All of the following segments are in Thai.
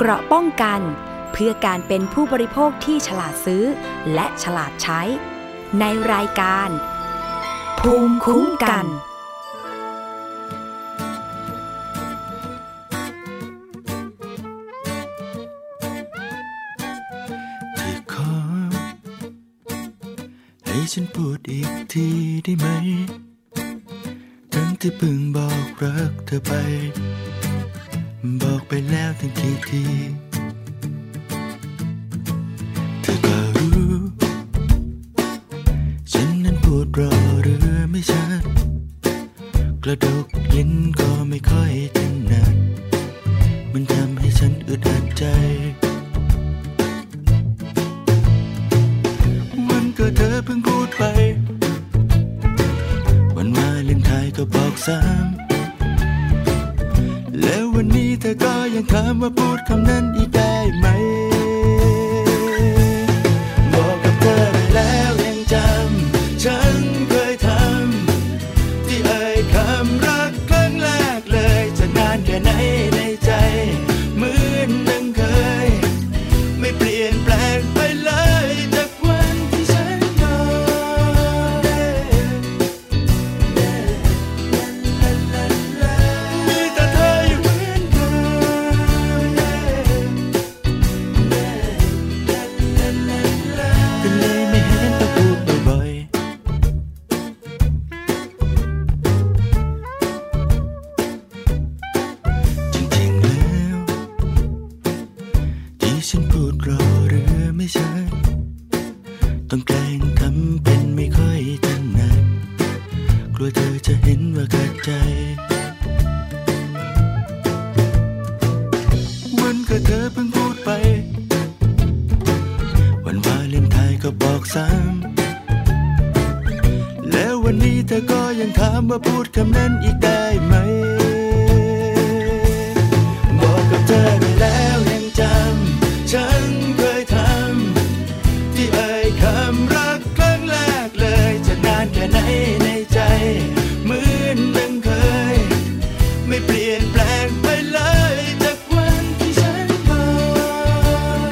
เกราะป้องกันเพื่อการเป็นผู้บริโภคที่ฉลาดซื้อและฉลาดใช้ในรายการภูมิคุ้มกันที่ขอให้ฉันพูดอีกทีได้ไหมทั้งที่เพิ่งบอกรักเธอไปบอกไปแล้วตั้งกี่ทีเธอก็รู้ฉันนั้นพูดรอเรือไม่ชัดกระดกยินก็ไม่ค่อยถนัดมันทำให้ฉันอึดอัดใจมันก็เธอเพิ่งพูดไปวันวาเลนไทน์ก็บอกซ้ำแล้ววันนี้เธอก็ยังถามว่าพูดคำนั้นอีกได้ไหมบอกกับเธอไปแล้วยังจำฉันเคยทำที่เอ่ยคำรักครั้งแรกเลยจะนานแค่ไหนในใจเหมือนดังเคยไม่เปลี่ยนแปลงไปเลยจากวันที่ฉันนอนต้องแกล้งทำเป็นไม่ค่อยถนัดกลัวเธอจะเห็นว่าขัดใจวันก็เธอเพิ่งพูดไปวันวาเลนไทน์ก็บอกซ้ำแล้ววันนี้เธอก็ยังถามว่าพูดคำนั้นอีกได้ไหมบอกกับเธอไปแล้วยังจำฉันเคยทำที่เอ่ยคำรักครั้งแรกเลยจะนานแค่ไหนในใจเหมือนดังเคยไม่เปลี่ยนแปลงไปเลยจากวันที่ฉันพอ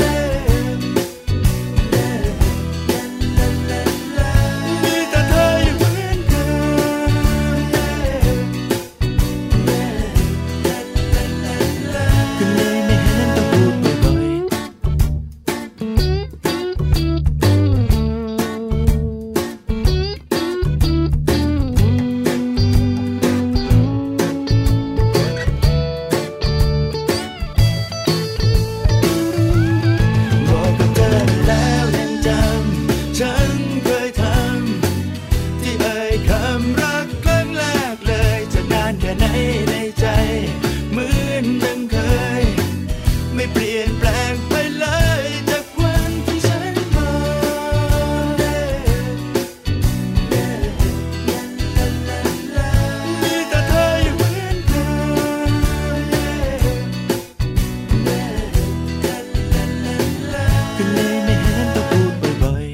ได้มีแต่เธออยู่เหมือนเดิมก็เลยไม่เห็นต้องพูดบ่อย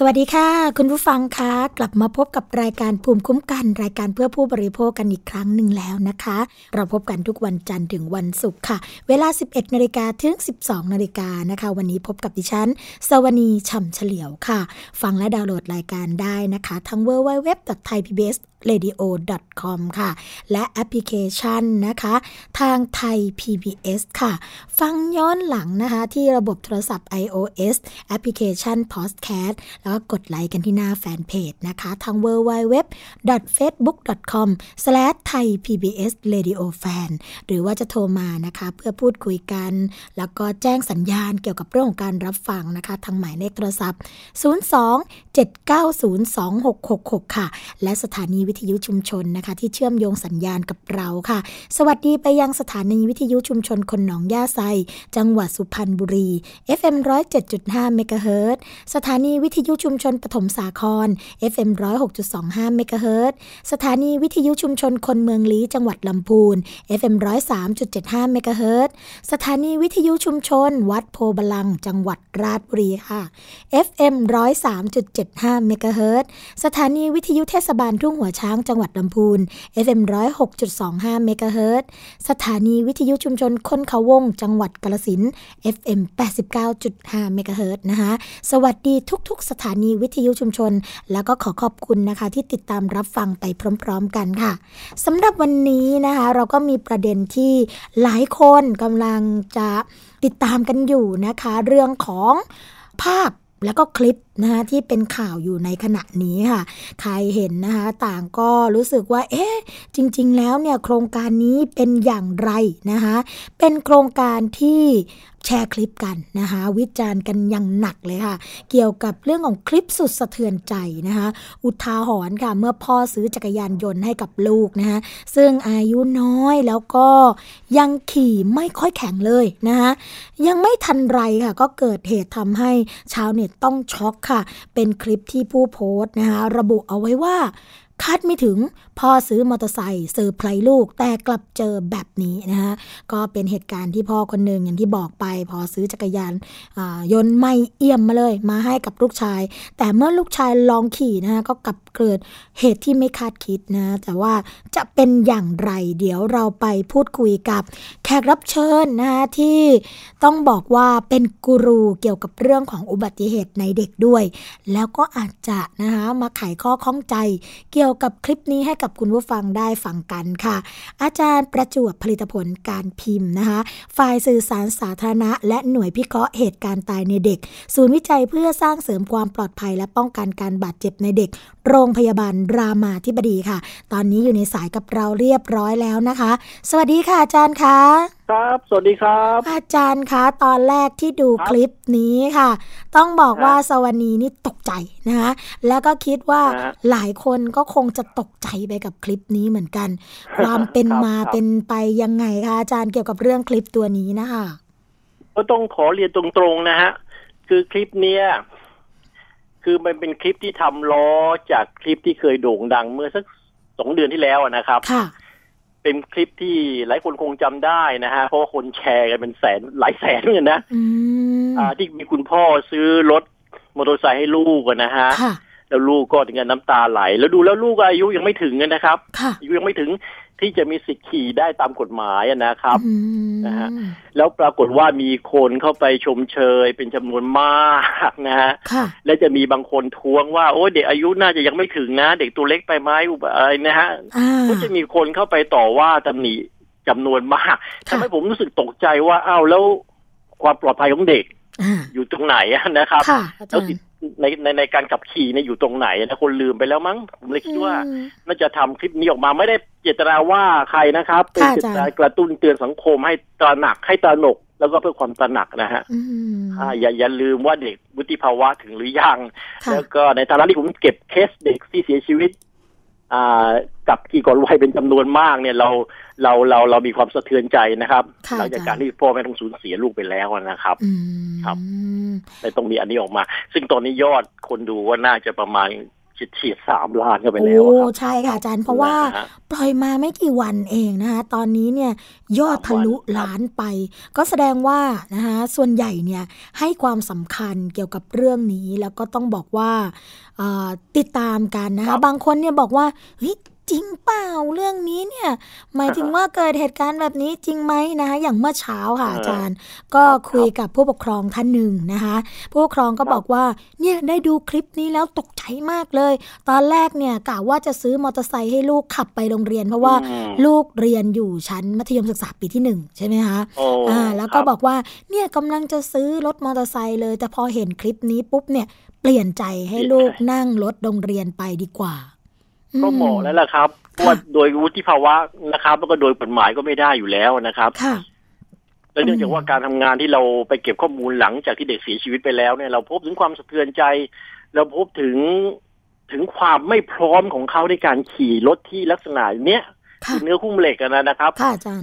สวัสดีค่ะคุณผู้ฟังคะกลับมาพบกับรายการภูมิคุ้มกันรายการเพื่อผู้บริโภคกันอีกครั้งหนึ่งแล้วนะคะเราพบกันทุกวันจันทร์ถึงวันศุกร์ค่ะเวลา 11:00 น.ถึง 12:00 น.นะคะวันนี้พบกับดิฉันสวนีฉ่ำเฉลียวค่ะฟังและดาวน์โหลดรายการได้นะคะทาง www.thaipbsradio.com ค่ะและแอปพลิเคชันนะคะทางไทย PBS ค่ะฟังย้อนหลังนะคะที่ระบบโทรศัพท์ iOS แอปพลิเคชัน Podcast แล้วก็กดไลค์กันที่หน้าแฟนเพจนะคะทาง www.facebook.com/thaipbsradiofan หรือว่าจะโทรมานะคะเพื่อพูดคุยกันแล้วก็แจ้งสัญญาณเกี่ยวกับเรื่องของการรับฟังนะคะทางหมายเลขโทรศัพท์02 790 2666ค่ะและสถานี วิทยุชุมชนนะคะที่เชื่อมโยงสัญญาณกับเราค่ะสวัสดีไปยังสถานีวิทยุชุมชนคนหนองย่าไซจังหวัดสุพรรณบุรี FM 107.5 เมกะเฮิรตซ์สถานีวิทยุชุมชนปฐมสาคร FM 106.25 เมกะเฮิรตซ์สถานีวิทยุชุมชนคนเมืองลี้จังหวัดลำพูน FM 103.75 เมกะเฮิรตซ์สถานีวิทยุชุมชนวัดโพบลังจังหวัดราชบุรีค่ะ FM 103.75 เมกะเฮิรตซ์สถานีวิทยุเทศบาลทุ่งหัวช้างจังหวัดลำพูน FM 106.25 เมกะเฮิรตซ์สถานีวิทยุชุมชนคนเขาวงจังหวัดกาฬสินธุ์ FM 89.5 เมกะเฮิรตซ์นะคะสวัสดีทุกๆสถานีวิทยุชุมชนแล้วก็ขอขอบคุณนะคะที่ติดตามรับฟังไปพร้อมๆกันค่ะสำหรับวันนี้นะคะเราก็มีประเด็นที่หลายคนกำลังจะติดตามกันอยู่นะคะเรื่องของภาพแล้วก็คลิปนะคะที่เป็นข่าวอยู่ในขณะนี้ค่ะใครเห็นนะคะต่างก็รู้สึกว่าเอ๊ะจริงๆแล้วเนี่ยโครงการนี้เป็นอย่างไรนะคะเป็นโครงการที่แชร์คลิปกันนะคะวิจารณ์กันอย่างหนักเลยค่ะเกี่ยวกับเรื่องของคลิปสุดสะเทือนใจนะคะอุทาหรณ์ค่ะเมื่อพ่อซื้อจักรยานยนต์ให้กับลูกนะคะซึ่งอายุน้อยแล้วก็ยังขี่ไม่ค่อยแข็งเลยนะคะยังไม่ทันไรค่ะก็เกิดเหตุทำให้ชาวเน็ตต้องช็อกค่ะเป็นคลิปที่ผู้โพสต์นะคะระบุเอาไว้ว่าคาดไม่ถึงพ่อซื้อมอเตอร์ไซค์เซอร์ไพรส์ลูกแต่กลับเจอแบบนี้นะคะก็เป็นเหตุการณ์ที่พ่อคนหนึ่งอย่างที่บอกไปพอซื้อจักรยานยนต์ไม่เอี่ยมมาเลยมาให้กับลูกชายแต่เมื่อลูกชายลองขี่นะคะก็กลับเกิดเหตุที่ไม่คาดคิดนะแต่ว่าจะเป็นอย่างไรเดี๋ยวเราไปพูดคุยกับแขกรับเชิญนะคะที่ต้องบอกว่าเป็นกูรูเกี่ยวกับเรื่องของอุบัติเหตุในเด็กด้วยแล้วก็อาจจะนะคะมาไขข้อข้องใจเกี่ยวกับคลิปนี้ให้กับคุณผู้ฟังได้ฟังกันค่ะอาจารย์ประจวบผลิตผลการพิมพ์นะคะฝ่ายสื่อสารสาธารณะและหน่วยพิเคราะห์เหตุการณ์ตายในเด็กศูนย์วิจัยเพื่อสร้างเสริมความปลอดภัยและป้องกันการบาดเจ็บในเด็กโรงพยาบาลรามาธิบดีค่ะตอนนี้อยู่ในสายกับเราเรียบร้อยแล้วนะคะสวัสดีค่ะอาจารย์คะครับสวัสดีครับอาจารย์คะตอนแรกที่ดูคลิปนี้ค่ะต้องบอกว่าสวนีนี่ตกใจนะคะแล้วก็คิดว่าหลายคนก็คงจะตกใจไปกับคลิปนี้เหมือนกันความเป็นมาเป็นไปยังไงคะอาจารย์เกี่ยวกับเรื่องคลิปตัวนี้นะคะก็ต้องขอเรียนตรงๆนะฮะคือคลิปเนี้ยคือมันเป็นคลิปที่ทำล้อจากคลิปที่เคยโด่งดังเมื่อสัก2เดือนที่แล้วนะครับเป็นคลิปที่หลายคนคงจำได้นะฮะเพราะคนแชร์กันเป็นแสนหลายแสนเหมือนกันนะที่มีคุณพ่อซื้อรถมอเตอร์ไซค์ให้ลูกนะฮะแล้วลูกก็ถึงกับน้ำตาไหลแล้วดูแล้วลูกอายุยังไม่ถึงนะครับอายุยังไม่ถึงที่จะมีสิทธิ์ขี่ได้ตามกฎหมายนะครับนะฮะแล้วปรากฏว่ามีคนเข้าไปชมเชยเป็นจำนวนมากนะฮะและจะมีบางคนท้วงว่าโอ้เด็กอายุน่าจะยังไม่ถึงนะเด็กตัวเล็กไปไหมอะไรนะฮะก็จะมีคนเข้าไปต่อว่าตำหนิจำนวนมากทำให้ผมรู้สึกตกใจว่าอ้าวแล้วความปลอดภัยของเด็กอยู่ตรงไหนนะครับแล้วในการขับขี่เนี่ยอยู่ตรงไหนนะคนลืมไปแล้วมั้งผมเลยคิดว่าน่าจะทำคลิปนี้ออกมาไม่ได้เจตนาว่าใครนะครับเป็นเจตนากระตุ้นเตือนสังคมให้ตระหนักให้ตระหนกแล้วก็เพื่อความตระหนักนะฮะอย่าลืมว่าเด็กวุฒิภาวะถึงหรือยังแล้วก็ในฐานะที่ผมเก็บเคสเด็กที่เสียชีวิตกับขี่ก่อนวัยเป็นจำนวนมากเนี่ยเรามีความสะเทือนใจนะครับหลังจากการที่พ่อแม่ต้องสูญเสียลูกไปแล้วนะครับครับแต่ต้องมีอันนี้ออกมาซึ่งตอนนี้ยอดคนดูว่าน่าจะประมาณฉีด3 ล้านก็ไปแล้วครับโอ้ใช่ค่ะอาจารย์เพราะว่าปล่อยมาไม่กี่วันเองนะคะตอนนี้เนี่ยยอดทะลุล้านไปก็แสดงว่านะคะส่วนใหญ่เนี่ยให้ความสำคัญเกี่ยวกับเรื่องนี้แล้วก็ต้องบอกว่าติดตามกันนะคะบางคนเนี่ยบอกว่าเฮ้ยจริงเปล่าเรื่องนี้เนี่ยหมายถึงว่าเกิดเหตุการณ์แบบนี้จริงไหมนะคะอย่างเมื่อเช้าค่ะอาจารย์ก็คุยกับผู้ปกครองท่านหนึ่งนะคะผู้ปกครองก็บอกว่าเนี่ยได้ดูคลิปนี้แล้วตกใจมากเลยตอนแรกเนี่ยกะว่าจะซื้อมอเตอร์ไซค์ให้ลูกขับไปโรงเรียนเพราะว่าลูกเรียนอยู่ชั้นมัธยมศึกษาปีที่1ใช่ไหมคะแล้วก็บอกว่าเนี่ยกำลังจะซื้อรถมอเตอร์ไซค์เลยแต่พอเห็นคลิปนี้ปุ๊บเนี่ยเปลี่ยนใจให้ลูกนั่งรถโรงเรียนไปดีกว่าก็เหมาะแล้วล่ะครับเพราะว่าโดยวุฒิภาวะนะครับแล้วก็โดยกฎหมายก็ไม่ได้อยู่แล้วนะครับและเนื่องจากว่าการทำงานที่เราไปเก็บข้อมูลหลังจากที่เด็กเสียชีวิตไปแล้วเนี่ยเราพบถึงความสะเทือนใจเราพบถึง ถึงความไม่พร้อมของเขาในการขี่รถที่ลักษณะเนี้ยคือเนื้อหุ้มเหล็กนะครับ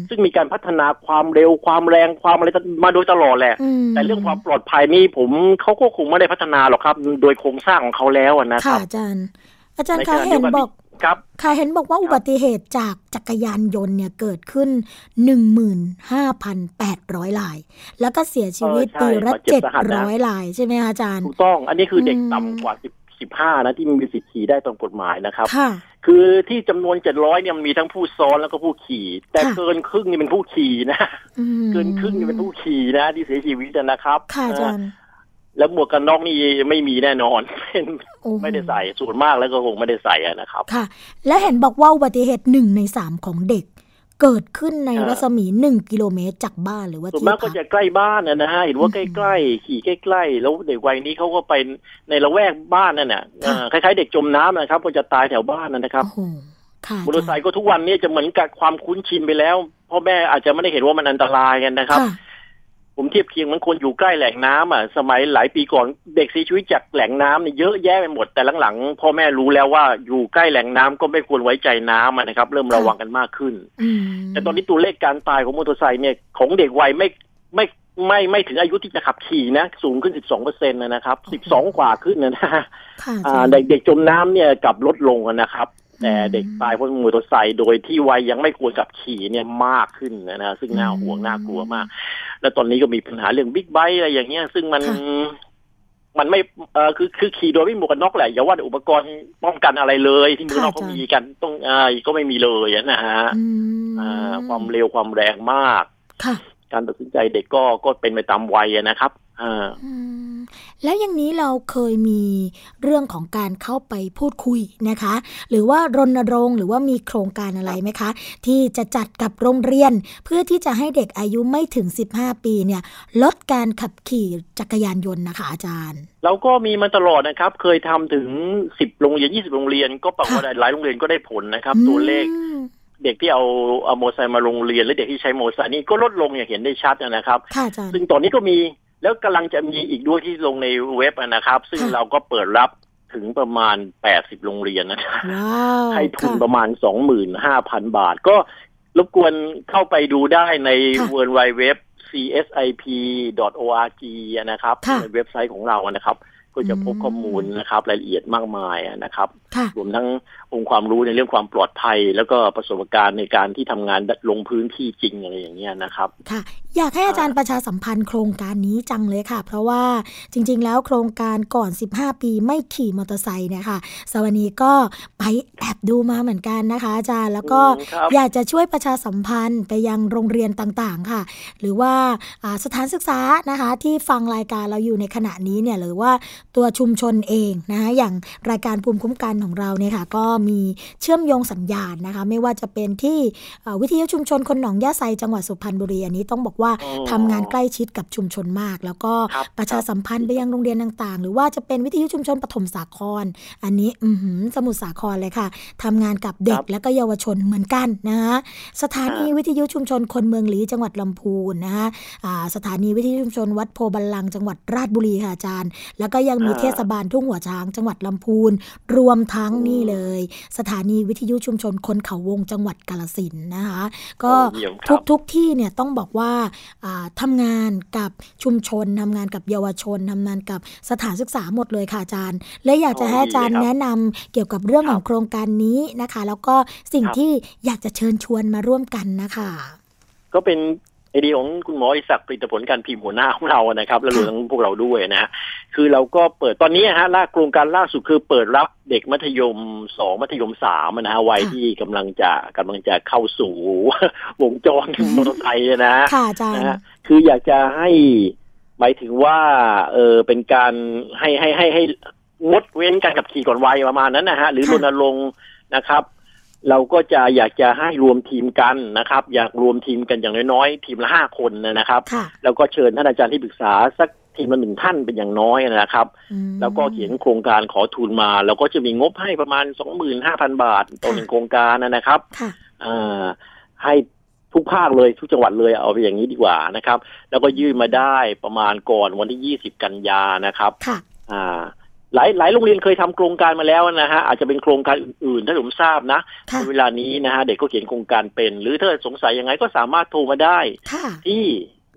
ซึ่งมีการพัฒนาความเร็วความแรงความอะไรมาโดยตลอดแหละแต่เรื่องความปลอดภัยนี่ผมเขาก็คงไม่ได้พัฒนาหรอกครับโดยโครงสร้างของเขาแล้วนะครับอาจารย์คะเห็นบอกค่ะเห็นบอกว่าอุบัติเหตุจากจักรยานยนต์เนี่ยเกิดขึ้น 15,800 รายแล้วก็เสียชีวิตปีละ700 รายใช่ไหมคะอาจารย์ถูกต้องอันนี้คือเด็กต่ำกว่า15นะที่มีสิทธิ์ขี่ได้ตามกฎหมายนะครับคือที่จำนวน700เนี่ยมันมีทั้งผู้ซ้อนแล้วก็ผู้ขี่แต่เกินครึ่งนี่เป็นผู้ขี่นะเกินครึ่งนี่เป็นผู้ขี่นะที่เสียชีวิตนะครับค่ะอาจารย์แล้วหมวกกันน็อกนี่ไม่มีแน่นอนไม่ได้ใส่ส่วนมากแล้วก็คงไม่ได้ใส่นะครับค่ะและเห็นบอกว่าอุบัติเหตุ1ใน3ของเด็กเกิดขึ้นในรัศมี1กิโลเมตรจากบ้านหรือว่าที่พักส่วนมากก็จะใกล้บ้านนะฮะเห็นว่าใกล้ๆขี่ใกล้ๆแล้วเด็กวัยนี้เขาก็ไปในละแวกบ้านนั่นน่ะคล้ายๆเด็กจมน้ำนะครับก็จะตายแถวบ้านนะครับมอเตอร์ไซค์ก็ทุกวันนี้จะเหมือนกับความคุ้นชินไปแล้วพ่อแม่อาจจะไม่ได้เห็นว่ามันอันตรายกันนะครับผมเทียบเคียงมันคนอยู่ใกล้แหล่งน้ำสมัยหลายปีก่อนเด็กเสียชีวิตจากแหล่งน้ำเนี่ยเยอะแยะไปหมดแต่หลังๆพ่อแม่รู้แล้วว่าอยู่ใกล้แหล่งน้ำก็ไม่ควรไว้ใจน้ำนะครับเริ่มระวังกันมากขึ้นแต่ตอนนี้ตัวเลขการตายของมอเตอร์ไซค์เนี่ยของเด็กวัยไม่ถึงอายุที่จะขับขี่นะสูงขึ้น 12% นะครับ12กว่าขึ้นนะเด็กจมน้ำเนี่ยกลับลดลงนะครับแต่เด็กตายเพราะมอเตอร์ไซค์โดยที่วัยยังไม่ควรขับขี่เนี่ยมากขึ้นนะซึ่งน่าห่วงน่ากลัวมากแล้วตอนนี้ก็มีปัญหาเรื่องบิ๊กไบค์อะไรอย่างเงี้ยซึ่งมันไม่คือขี่โดยไม่หมวกกันน็อกแหละอย่าว่าอุปกรณ์ป้องกันอะไรเลยที่มือเราก็มีกันต้องก็ไม่มีเลยนะฮะความเร็วความแรงมากการตัดสินใจเด็กก็เป็นไปตามวัยนะครับแล้วอย่างนี้เราเคยมีเรื่องของการเข้าไปพูดคุยนะคะหรือว่ารณรงค์หรือว่ามีโครงการอะไรไหมคะที่จะจัดกับโรงเรียนเพื่อที่จะให้เด็กอายุไม่ถึง15 ปีเนี่ยลดการขับขี่จักรยานยนต์นะคะอาจารย์เราก็มีมาตลอดนะครับเคยทำถึง10โรงเรียน20โรงเรียนก็ปรากฏว่าหลายโรงเรียนก็ได้ผลนะครับตัวเลขเด็กที่เอามอไซค์มาโรงเรียนและเด็กที่ใช้มอไซค์นี่ก็ลดลงอย่างเห็นได้ชัดนะครับซึ่งตอนนี้ก็มีแล้วกำลังจะมีอีกด้วยที่ลงในเว็บนะครับซึ่งเราก็เปิดรับถึงประมาณ80โรงเรียนนะครับให้ทุนประมาณ 25,000 บาทก็รบกวนเข้าไปดูได้ใน worldwideweb.csip.org นะครับในเว็บไซต์ของเรานะครับก็จะพบข้อมูลนะครับรายละเอียดมากมายนะครับรวมทั้งองค์ความรู้ในเรื่องความปลอดภัยแล้วก็ประสบการณ์ในการที่ทำงานลงพื้นที่จริงอะไรอย่างเงี้ยนะครับค่ะอยากให้อาจารย์ประชาสัมพันธ์โครงการนี้จังเลยค่ะเพราะว่าจริงๆแล้วโครงการก่อน15ปีไม่ขี่มอเตอร์ไซค์เนี่ยค่ะสวนีก็ไปแอบดูมาเหมือนกันนะคะอาจารย์แล้วก็อยากจะช่วยประชาสัมพันธ์ไปยังโรงเรียนต่างๆค่ะหรือว่าสถานศึกษานะคะที่ฟังรายการเราอยู่ในขณะนี้เนี่ยหรือว่าตัวชุมชนเองนะคะอย่างรายการภูมิคุ้มกันของเราเนี่ยค่ะก็มีเชื่อมโยงสัญญาณนะคะไม่ว่าจะเป็นที่วิทยุชุมชนคนหนองยะไซจังหวัดสุพรรณบุรีอันนี้ต้องบอกว่าทำงานใกล้ชิดกับชุมชนมากแล้วก็ประชาสัมพันธ์ไปยังโรงเรียนต่างๆหรือว่าจะเป็นวิทยุชุมชนปฐมสาครอันนี้สมุทรสาครเลยค่ะทำงานกับเด็กและก็เยาวชนเหมือนกันนะคะสถานีวิทยุชุมชนคนเมืองหลีจังหวัดลำพูนนะคะสถานีวิทยุชุมชนวัดโพบัลลังก์จังหวัดราชบุรีค่ะอาจารย์แล้วก็ยังมีเทศบาลทุ่งหัวช้างจังหวัดลำพูนรวมทั้งนี่เลยสถานีวิทยุชุมชนคนเขาวงจังหวัดกาฬสินธุ์นะคะก็ทุกที่เนี่ยต้องบอกว่าทำงานกับชุมชนทำงานกับเยาวชนทำงานกับสถานศึกษาหมดเลยค่ะอาจารย์และอยากจะให้อาจารย์แนะนำเกี่ยวกับเรื่องของโครงการนี้นะคะแล้วก็สิ่งที่อยากจะเชิญชวนมาร่วมกันนะคะก็เป็นไอเดียของคุณหมออิศักดิ์ปริตผลการพิมพ์หัวหน้าของเรานะครับและรวมทั้งพวกเราด้วยนะคือเราก็เปิดตอนนี้ฮะโครงการล่าสุดคือเปิดรับเด็กมัธยม2มัธยม3นะฮะวัยที่กำลังจะเข้าสู่วงจรมอเตอร์ไซค์นะค่ะอาจารย์คืออยากจะให้หมายถึงว่าเป็นการให้งดเว้นการขับขี่ก่อนวัยประมาณนั้นนะฮะหรือรณรงค์นะครับเราก็จะอยากจะให้รวมทีมกันนะครับอยากรวมทีมกันอย่างน้อยๆทีมละ5คนนะครับแล้วก็เชิญท่านอาจารย์ที่ปรึกษาสักทีมละ1ท่านเป็นอย่างน้อยนะครับแล้วก็เขียนโครงการขอทุนมาแล้วก็จะมีงบให้ประมาณ 25,000 บาทต่อ1โครงการนะครับให้ทุกภาคเลยทุกจังหวัดเลยเอาไปอย่างนี้ดีกว่านะครับแล้วก็ยื่นมาได้ประมาณก่อนวันที่20 กันยานะครับ หลายโรงเรียนเคยทำโครงการมาแล้วนะฮะอาจจะเป็นโครงการอื่นๆถ้าผมทราบนะเวลานี้นะฮะเด็กก็เขียนโครงการเป็นหรือถ้าสงสัยยังไงก็สามารถโทรมาได้ที่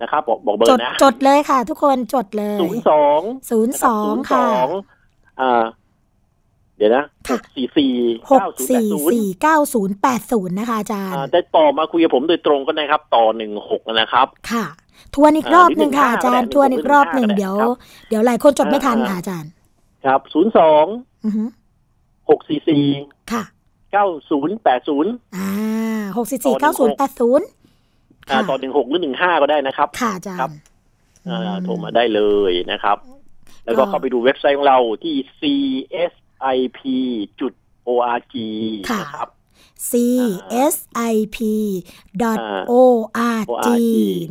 นะครับบอกเบอร์นะจดเลยค่ะทุกคนจดเลย02ค่ะเดี๋ยวนะ449080นะคะอาจารย์แต่ต่อมาคุยกับผมโดยตรงก็ได้ครับต่อ16นะครับค่ะทวนอีกรอบนึงค่ะอาจารย์ทวนอีกรอบนึงเดี๋ยวหลายคนจดไม่ทันค่ะอาจารย์ครับ02อือฮึ644ค่ะ9080644 9080ต่อ16หรือ15ก็ได้นะครับค่ะอาจารย์โทรมาได้เลยนะครับแล้วก็เข้าไปดูเว็บไซต์ของเราที่ csip.org นะครับ csip.org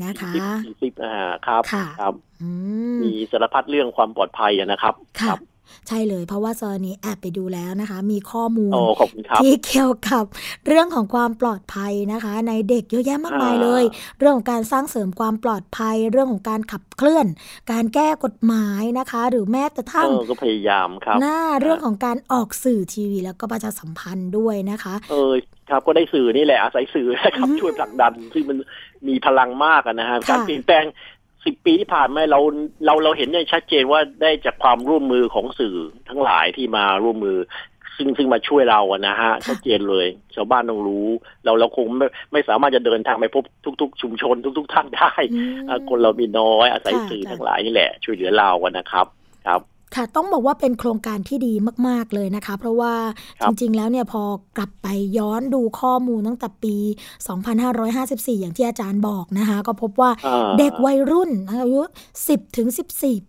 นะคะครับครับมีสารพัดเรื่องความปลอดภัยนะครับครับใช่เลยเพราะว่าซอนี้แอบไปดูแล้วนะคะมีข้อมูลที่เกี่ยวกับเรื่องของความปลอดภัยนะคะในเด็กเยอะแยะมากมายเลยเรื่องของการสร้างเสริมความปลอดภัยเรื่องของการขับเคลื่อนการแก้กฎหมายนะคะหรือแม้แต่ทั้งก็พยายามครับเรื่องของการออกสื่อทีวีแล้วก็ประชาสัมพันธ์ด้วยนะคะครับก็ได้สื่อนี่แหละอาศัยสื่อนะครับช่วยผลักดันซึ่งมันมีพลังมากนะฮะการเปลี่ยนแปลง10ปีที่ผ่านมาเราเห็นได้ชัดเจนว่าได้จากความร่วมมือของสื่อทั้งหลายที่มาร่วมมือซึ่งมาช่วยเราอะนะฮะชัดเจนเลยชาวบ้านต้องรู้เราคงไม่สามารถจะเดินทางไปพบทุกๆชุมชนทุกๆท่านได้คนเรามีน้อยอาศัยสื่อทั้งหลายนี่แหละช่วยเหลือเราอะนะครับครับค่ะต้องบอกว่าเป็นโครงการที่ดีมากๆเลยนะคะเพราะว่าจริงๆแล้วเนี่ยพอกลับไปย้อนดูข้อมูลตั้งแต่ปี2554อย่างที่อาจารย์บอกนะคะก็พบว่าเด็กวัยรุ่นอายุ10ถึง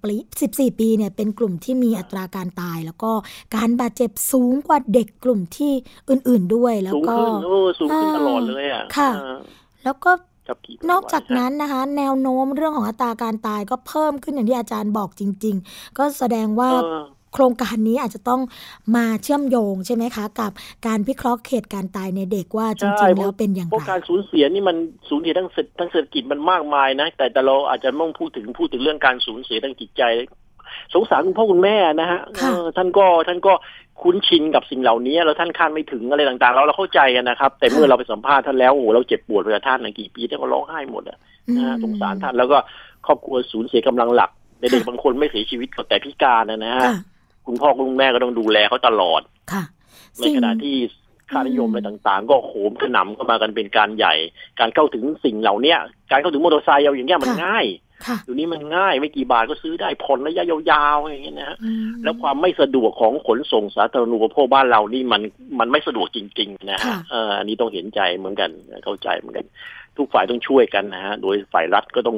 14ปีเนี่ยเป็นกลุ่มที่มีอัตราการตายแล้วก็การบาดเจ็บสูงกว่าเด็กกลุ่มที่อื่นๆด้วยแล้วก็สูงขึ้นตลอดเลยอ่ะค่ะแล้วก็นอกจากนั้นนะคะแนวโน้มเรื่องของอัตราการตายก็เพิ่มขึ้นอย่างที่อาจารย์บอกจริงๆก็แสดงว่าโครงการนี้อาจจะต้องมาเชื่อมโยงใช่ไหมคะกับการพิเคราะห์เหตุการณ์ตายในเด็กว่าจริงๆแล้วเป็นอย่างไรเพราะการสูญเสียนี่มันสูญเสียทั้งเศรษฐกิจมันมากมายนะแต่เราอาจจะต้องพูดถึงเรื่องการสูญเสียทางจิตใจสงสารคุณพ่อคุณแม่นะฮะท่านก็คุ้นชินกับสิ่งเหล่านี้แล้วท่านคาดไม่ถึงอะไรต่างๆเราเข้าใจกันนะครับแต่เมื่อเราไปสัมภาษณ์ท่านแล้วโอ้โหเราเจ็บปวดเวลาท่านกี่ปีท่านก็ร้องไห้หมดนะสงสารท่านแล้วก็ครอบครัวสูญเสียกำลังหลักเด็กบางคนไม่เสียชีวิตแต่พิการนะฮะคุณพ่อคุณแม่ก็ต้องดูแลเขาตลอดในขณะที่ค่านิยมอะไรต่างๆก็โหมกระหน่ำเข้ามากันเป็นการใหญ่การเข้าถึงสิ่งเหล่านี้การเข้าถึงมอเตอร์ไซค์อย่างเงี้ยมันง่ายอยู่นี้มันง่ายไม่กี่บาทก็ซื้อได้ผ่อนระยะยาวๆอย่างเงี้ยนะฮะแล้วความไม่สะดวกของขนส่งสาธารณูปโภคบ้านเรานี่มันไม่สะดวกจริงๆนะฮะอันนี้ต้องเห็นใจเหมือนกันเข้าใจเหมือนกันทุกฝ่ายต้องช่วยกันนะฮะโดยฝ่ายรัฐก็ต้อง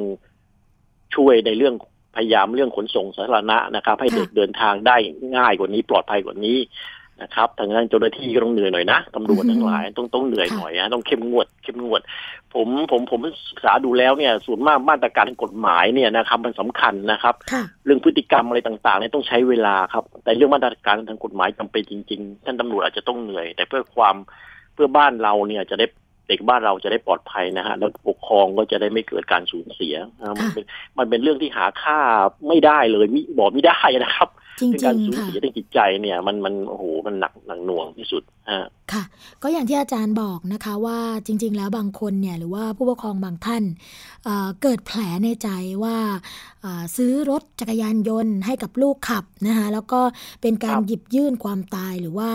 ช่วยในเรื่องพยายามเรื่องขนส่งสาธารณะนะครับให้เด็กเดินทางได้ง่ายกว่านี้ปลอดภัยกว่านี้นะครับทางด้านเจ้าหน้าที่ก็ต้องเหนื่อยหน่อยนะตำรวจทั้งหลายต้องเหนื่อยหน่อยนะต้องเข้มงวดผมศึกษาดูแล้วเนี่ยส่วนมากมาตรการกฎหมายเนี่ยนะครับมันสำคัญนะครับเรื่องพฤติกรรมอะไรต่างๆเนี่ยต้องใช้เวลาครับแต่เรื่องมาตรการทางกฎหมายจำเป็นจริงๆท่านตำรวจอาจจะต้องเหนื่อยแต่เพื่อบ้านเราเนี่ยจะได้เด็กบ้านเราจะได้ปลอดภัยนะฮะแล้วปกครองก็จะได้ไม่เกิดการสูญเสียมันเป็นเรื่องที่หาค่าไม่ได้เลยบอกไม่ได้นะครับการสูญเสียทางจิตใจเนี่ยมันโอ้โหมันหนักหน่วงที่สุดค่ะก็อย่างที่อาจารย์บอกนะคะว่าจริงๆแล้วบางคนเนี่ยหรือว่าผู้ปกครองบางท่านเกิดแผลในใจว่าซื้อรถจักรยานยนต์ให้กับลูกขับนะคะแล้วก็เป็นการหยิบยื่นความตายหรือว่า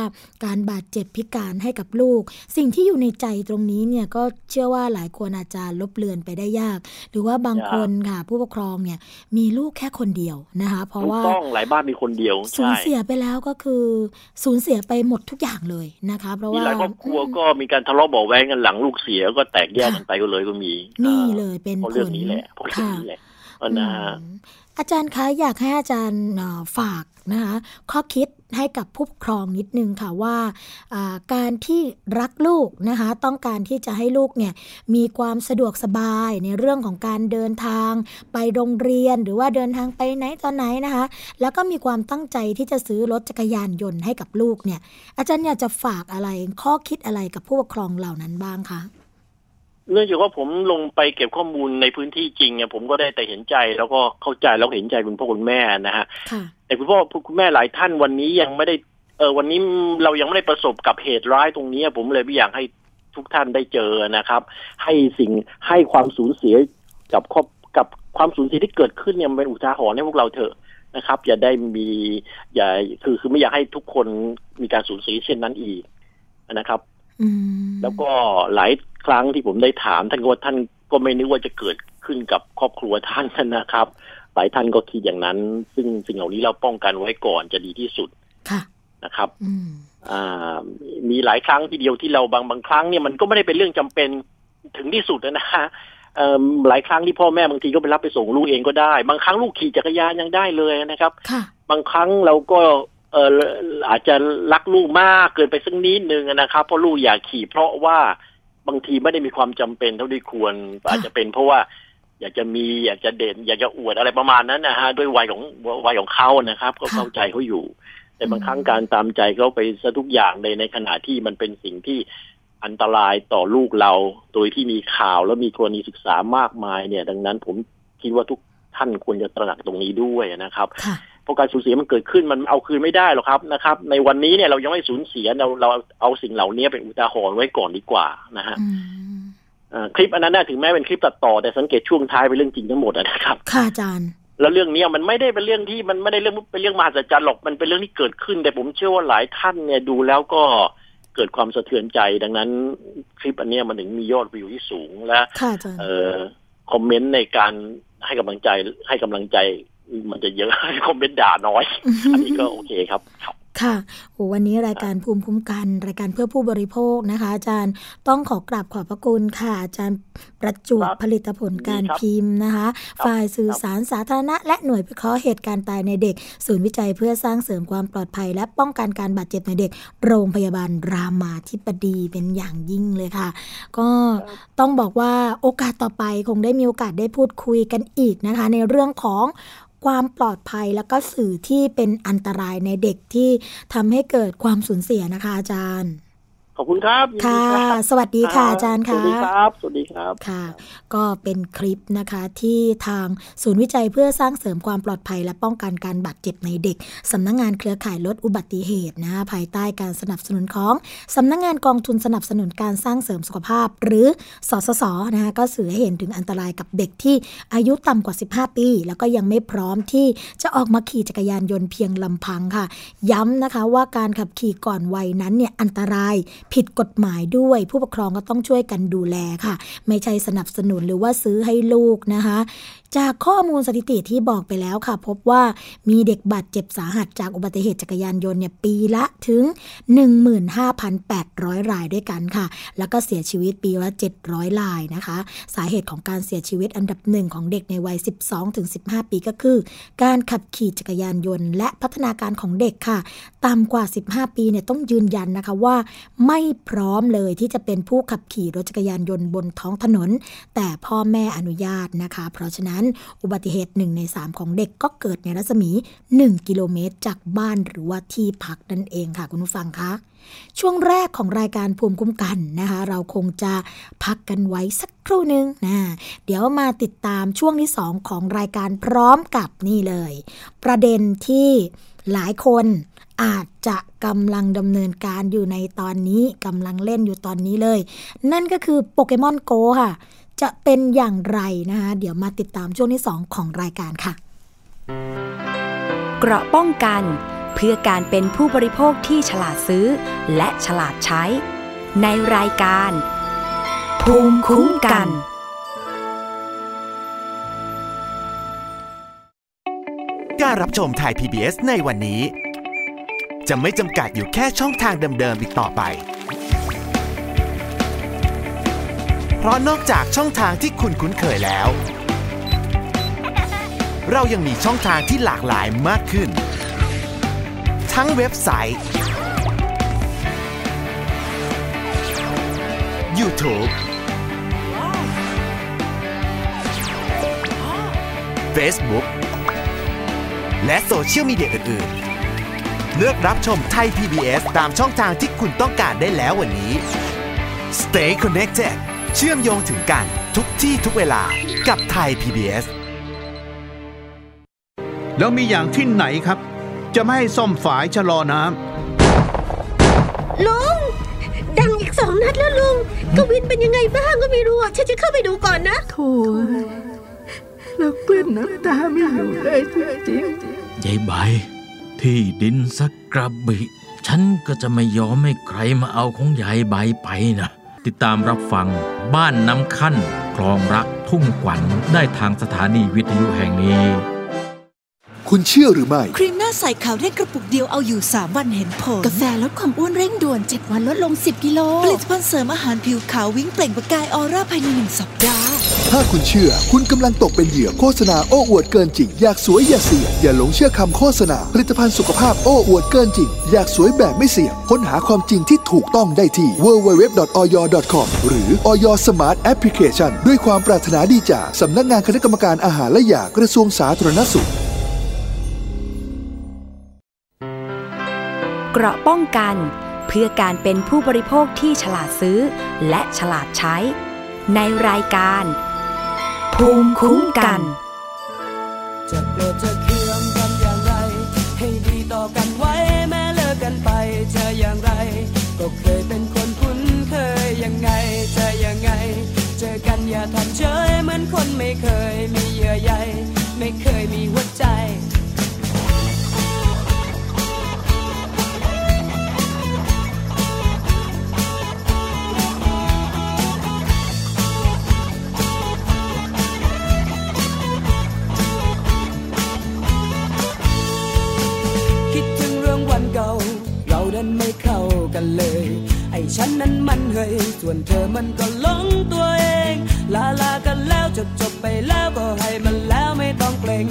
การบาดเจ็บพิการให้กับลูกสิ่งที่อยู่ในใจตรงนี้เนี่ยก็เชื่อว่าหลายคนอาจารย์ลบเลือนไปได้ยากหรือว่าบางคนค่ะผู้ปกครองเนี่ยมีลูกแค่คนเดียวนะคะเพราะว่าต้องหลายบ้านมีคนเดียวสูญเสียไปแล้วก็คือสูญเสียไปหมดทุกอย่างเลยนะคะเพราะว่าหลายครอบครัวก็มีการทะเลาะเบาะแว้งกันหลังลูกเสียก็แตกแยกกันไปก็เลยก็มีนี่เลยเป็นเรื่องนี้แหละค่ะอาจารย์คะอยากให้อาจารย์ฝากนะคะข้อคิดให้กับผู้ปกครองนิดนึงค่ะว่าการที่รักลูกนะคะต้องการที่จะให้ลูกเนี่ยมีความสะดวกสบายในเรื่องของการเดินทางไปโรงเรียนหรือว่าเดินทางไปไหนตอนไหนนะคะแล้วก็มีความตั้งใจที่จะซื้อรถจักรยานยนต์ให้กับลูกเนี่ยอาจารย์อยากจะฝากอะไรข้อคิดอะไรกับผู้ปกครองเหล่านั้นบ้างคะ เนื่องจากว่าผมลงไปเก็บข้อมูลในพื้นที่จริงเนี่ยผมก็ได้แต่เห็นใจแล้วก็เข้าใจแล้วเห็นใจคุณพ่อคุณแม่นะฮะแต่คุณพ่อคุณแม่หลายท่านวันนี้ยังไม่ได้วันนี้เรายังไม่ได้ประสบกับเหตุร้ายตรงนี้ผมเลยไม่อยากให้ทุกท่านได้เจอนะครับให้ความสูญเสียกับความสูญเสียที่เกิดขึ้นเนี่ยเป็นอุทาหรณ์ให้พวกเราเถอะนะครับอย่าได้มีคือไม่อยากให้ทุกคนมีการสูญเสียเช่นนั้นอีกนะครับแล้วก็หลายครั้งที่ผมได้ถามท่านก็ไม่นึกว่าจะเกิดขึ้นกับครอบครัวท่านนะครับหลายท่านก็คิดอย่างนั้นซึ่งสิ่งเหล่านี้เราป้องกันไว้ก่อนจะดีที่สุดนะครับมีหลายครั้งทีเดียวที่เราบางครั้งเนี่ยมันก็ไม่ได้เป็นเรื่องจำเป็นถึงที่สุดนะฮะหลายครั้งที่พ่อแม่บางทีก็ไปรับไปส่งลูกเองก็ได้บางครั้งลูกขี่จักรยานยังได้เลยนะครับบางครั้งเราก็อาจจะรักลูกมากเกินไปสักนิดนึงนะครับเพราะลูกอยากขี่เพราะว่าบางทีไม่ได้มีความจำเป็นเท่าที่ควรอาจจะเป็นเพราะว่าอยากจะเด่นอยากจะอวดอะไรประมาณนั้นนะฮะด้วยวัยของเขานะครับก็เข้าใจเขาอยู่แต่บางครั้งการตามใจเขาไปซะทุกอย่างเลยในขณะที่มันเป็นสิ่งที่อันตรายต่อลูกเราโดยที่มีข่าวและมีกรณีศึกษามากมายเนี่ยดังนั้นผมคิดว่าทุกท่านควรจะตระหนักตรงนี้ด้วยนะครับเพราะการสูญเสียมันเกิดขึ้นมันเอาคืนไม่ได้หรอกครับนะครับในวันนี้เนี่ยเรายังไม่สูญเสียเราเอาสิ่งเหล่านี้เป็นอุทาหรณ์ไว้ก่อนดีกว่านะฮะคลิปอันนั้นถึงแม้เป็นคลิปตัดต่อแต่สังเกตช่วงท้ายเป็นเรื่องจริงทั้งหมดนะครับค่ะอาจารย์แล้วเรื่องนี้มันไม่ได้เป็นเรื่องที่มันไม่ได้เป็นเรื่องมหัศจรรย์หรอกมันเป็นเรื่องที่เกิดขึ้นแต่ผมเชื่อว่าหลายท่านเนี่ยดูแล้วก็เกิดความสะเทือนใจดังนั้นคลิปอันนี้มันถึงมียอดวิวที่สูงและคอมเมนต์ในการให้กำลังใจมันจะเยอะคอมเมนต์ด่าน้อยอันนี้ก็โอเคครับค่ะโหวันนี้รายการภูมิคุ้มกันรายการเพื่อผู้บริโภคนะคะอาจารย์ต้องขอกราบขอบพระคุณค่ะอาจารย์ประจวบผลิตผลการพิมพ์นะคะฝ่ายสื่อสารสาธารณะและหน่วยวิเคราะห์เหตุการณ์ตายในเด็กศูนย์วิจัยเพื่อสร้างเสริมความปลอดภัยและป้องกันการบาดเจ็บในเด็กโรงพยาบาลรามาธิบดีเป็นอย่างยิ่งเลยค่ะก็ต้องบอกว่าโอกาสต่อไปคงได้มีโอกาสได้พูดคุยกันอีกนะคะในเรื่องของความปลอดภัยแล้วก็สื่อที่เป็นอันตรายในเด็กที่ทำให้เกิดความสูญเสียนะคะอาจารย์ขอบคุณครับค่ะสวัสดีค่ะอาจารย์ค่ะสวัสดีครับสวัสดีครับค่ะก็เป็นคลิปนะคะที่ทางศูนย์วิจัยเพื่อสร้างเสริมความปลอดภัยและป้องกันการบาดเจ็บในเด็กสำนักงานเครือข่ายลดอุบัติเหตุนะภายใต้การสนับสนุนของสำนักงานกองทุนสนับสนุนการสร้างเสริมสุขภาพหรือสสสนะคะก็สื่อให้เห็นถึงอันตรายกับเด็กที่อายุต่ำกว่า15ปีแล้วก็ยังไม่พร้อมที่จะออกมาขี่จักรยานยนต์เพียงลำพังค่ะย้ำนะคะว่าการขับขี่ก่อนวัยนั้นเนี่ยอันตรายผิดกฎหมายด้วยผู้ปกครองก็ต้องช่วยกันดูแลค่ะไม่ใช่สนับสนุนหรือว่าซื้อให้ลูกนะคะจากข้อมูลสถิติที่บอกไปแล้วค่ะพบว่ามีเด็กบาดเจ็บสาหัสจากอุบัติเหตุจักรยานยนต์เนี่ยปีละถึง 15,800 รายด้วยกันค่ะแล้วก็เสียชีวิตปีละ700รายนะคะสาเหตุของการเสียชีวิตอันดับ1ของเด็กในวัย 12-15 ปีก็คือการขับขี่จักรยานยนต์และพัฒนาการของเด็กค่ะต่ำกว่า15ปีเนี่ยต้องยืนยันนะคะว่าไม่พร้อมเลยที่จะเป็นผู้ขับขี่รถจักรยานยนต์บนท้องถนนแต่พ่อแม่อนุญาตนะคะเพราะฉะนั้นอุบัติเหตุ1ใน3ของเด็กก็เกิดในรัศมี1กิโลเมตรจากบ้านหรือว่าที่พักนั่นเองค่ะคุณผู้ฟังคะช่วงแรกของรายการภูมิคุ้มกันนะคะเราคงจะพักกันไว้สักครู่นึงนะเดี๋ยวมาติดตามช่วงที่2ของรายการพร้อมกับนี่เลยประเด็นที่หลายคนอาจจะกำลังดำเนินการอยู่ในตอนนี้กำลังเล่นอยู่ตอนนี้เลยนั่นก็คือโปเกมอนโกค่ะจะเป็นอย่างไรนะคะเดี๋ยวมาติดตามช่วงที่2ของรายการค่ะเกราะป้องกันเพื่อการเป็นผู้บริโภคที่ฉลาดซื้อและฉลาดใช้ในรายการภูมิคุ้มกันการรับชมไทย PBS ในวันนี้จะไม่จำกัดอยู่แค่ช่องทางเดิมๆอีกต่อไปเพราะนอกจากช่องทางที่คุณคุ้นเคยแล้วเรายังมีช่องทางที่หลากหลายมากขึ้นทั้งเว็บไซต์ YouTube Facebook และโซเชียลมีเดียอื่นๆเลือกรับชมไทย PBS ตามช่องทางที่คุณต้องการได้แล้ววันนี้ Stay connected เชื่อมโยงถึงกันทุกที่ทุกเวลากับไทย PBS แล้วมีอย่างที่ไหนครับจะไม่ให้ซ่อมฝายชะลอน้ำลุงดังอีก2นัดแล้วลุงกวินเป็นยังไงบ้างก็ไม่รู้ฉันจะเข้าไปดูก่อนนะโธ่แล้วกลืนน้ำตาไม่อยู่เลยจริงๆยายใบที่ดินสักกระบิฉันก็จะไม่ยอมให้ใครมาเอาของยายใบไปนะติดตามรับฟังบ้านน้ำคั่นคลองรักทุ่งขวัญได้ทางสถานีวิทยุแห่งนี้คุณเชื่อหรือไม่ครีมหน้าใสขาวเร่งกระปุกเดียวเอาอยู่3วันเห็นผลกาแฟลดความอ้วนเร่งด่วน7วันลดลง10กิโลผลิตภัณฑ์เสริมอาหารผิวขาววิ้งเปล่งประกายออร่าภายใน1สัปดาห์ถ้าคุณเชื่อคุณกำลังตกเป็นเหยื่อโฆษณาโอ้อวดเกินจริงอยากสวยอย่าเสี่ยงอย่าหลงเชื่อคำโฆษณาผลิตภัณฑ์สุขภาพโอ้อวดเกินจริงอยากสวยแบบไม่เสี่ยงค้นหาความจริงที่ถูกต้องได้ที่ www.oyor.com หรือ Oyor Smart Application ด้วยความปรารถนาดีจากสำนักงานคณะกรรมการอาหารและยากระทรวงสาธารณสุขเกราะป้องกันเพื่อการเป็นผู้บริโภคที่ฉลาดซื้อและฉลาดใช้ในรายการภูมิคุ้มกันจะโกรธจะเคืองกันอย่างไรให้ดีต่อกันไว้แม้เลิกกันไปจะอย่างไรก็เคยเป็นคนคุ้นเคยยังไงจะยังไงเจอกันอย่าทำเฉยเหมือนคนไม่เคยมีเยื่อใยไม่เคยมีหัวใจไม่เข้ากันเลยไอ้ฉันนั้นมันเฮยส่วนเธอมันก็หลงตัวเองลาลากันแล้วจบไปแล้วก็ให้มันแล้วไม่ต้องเกรง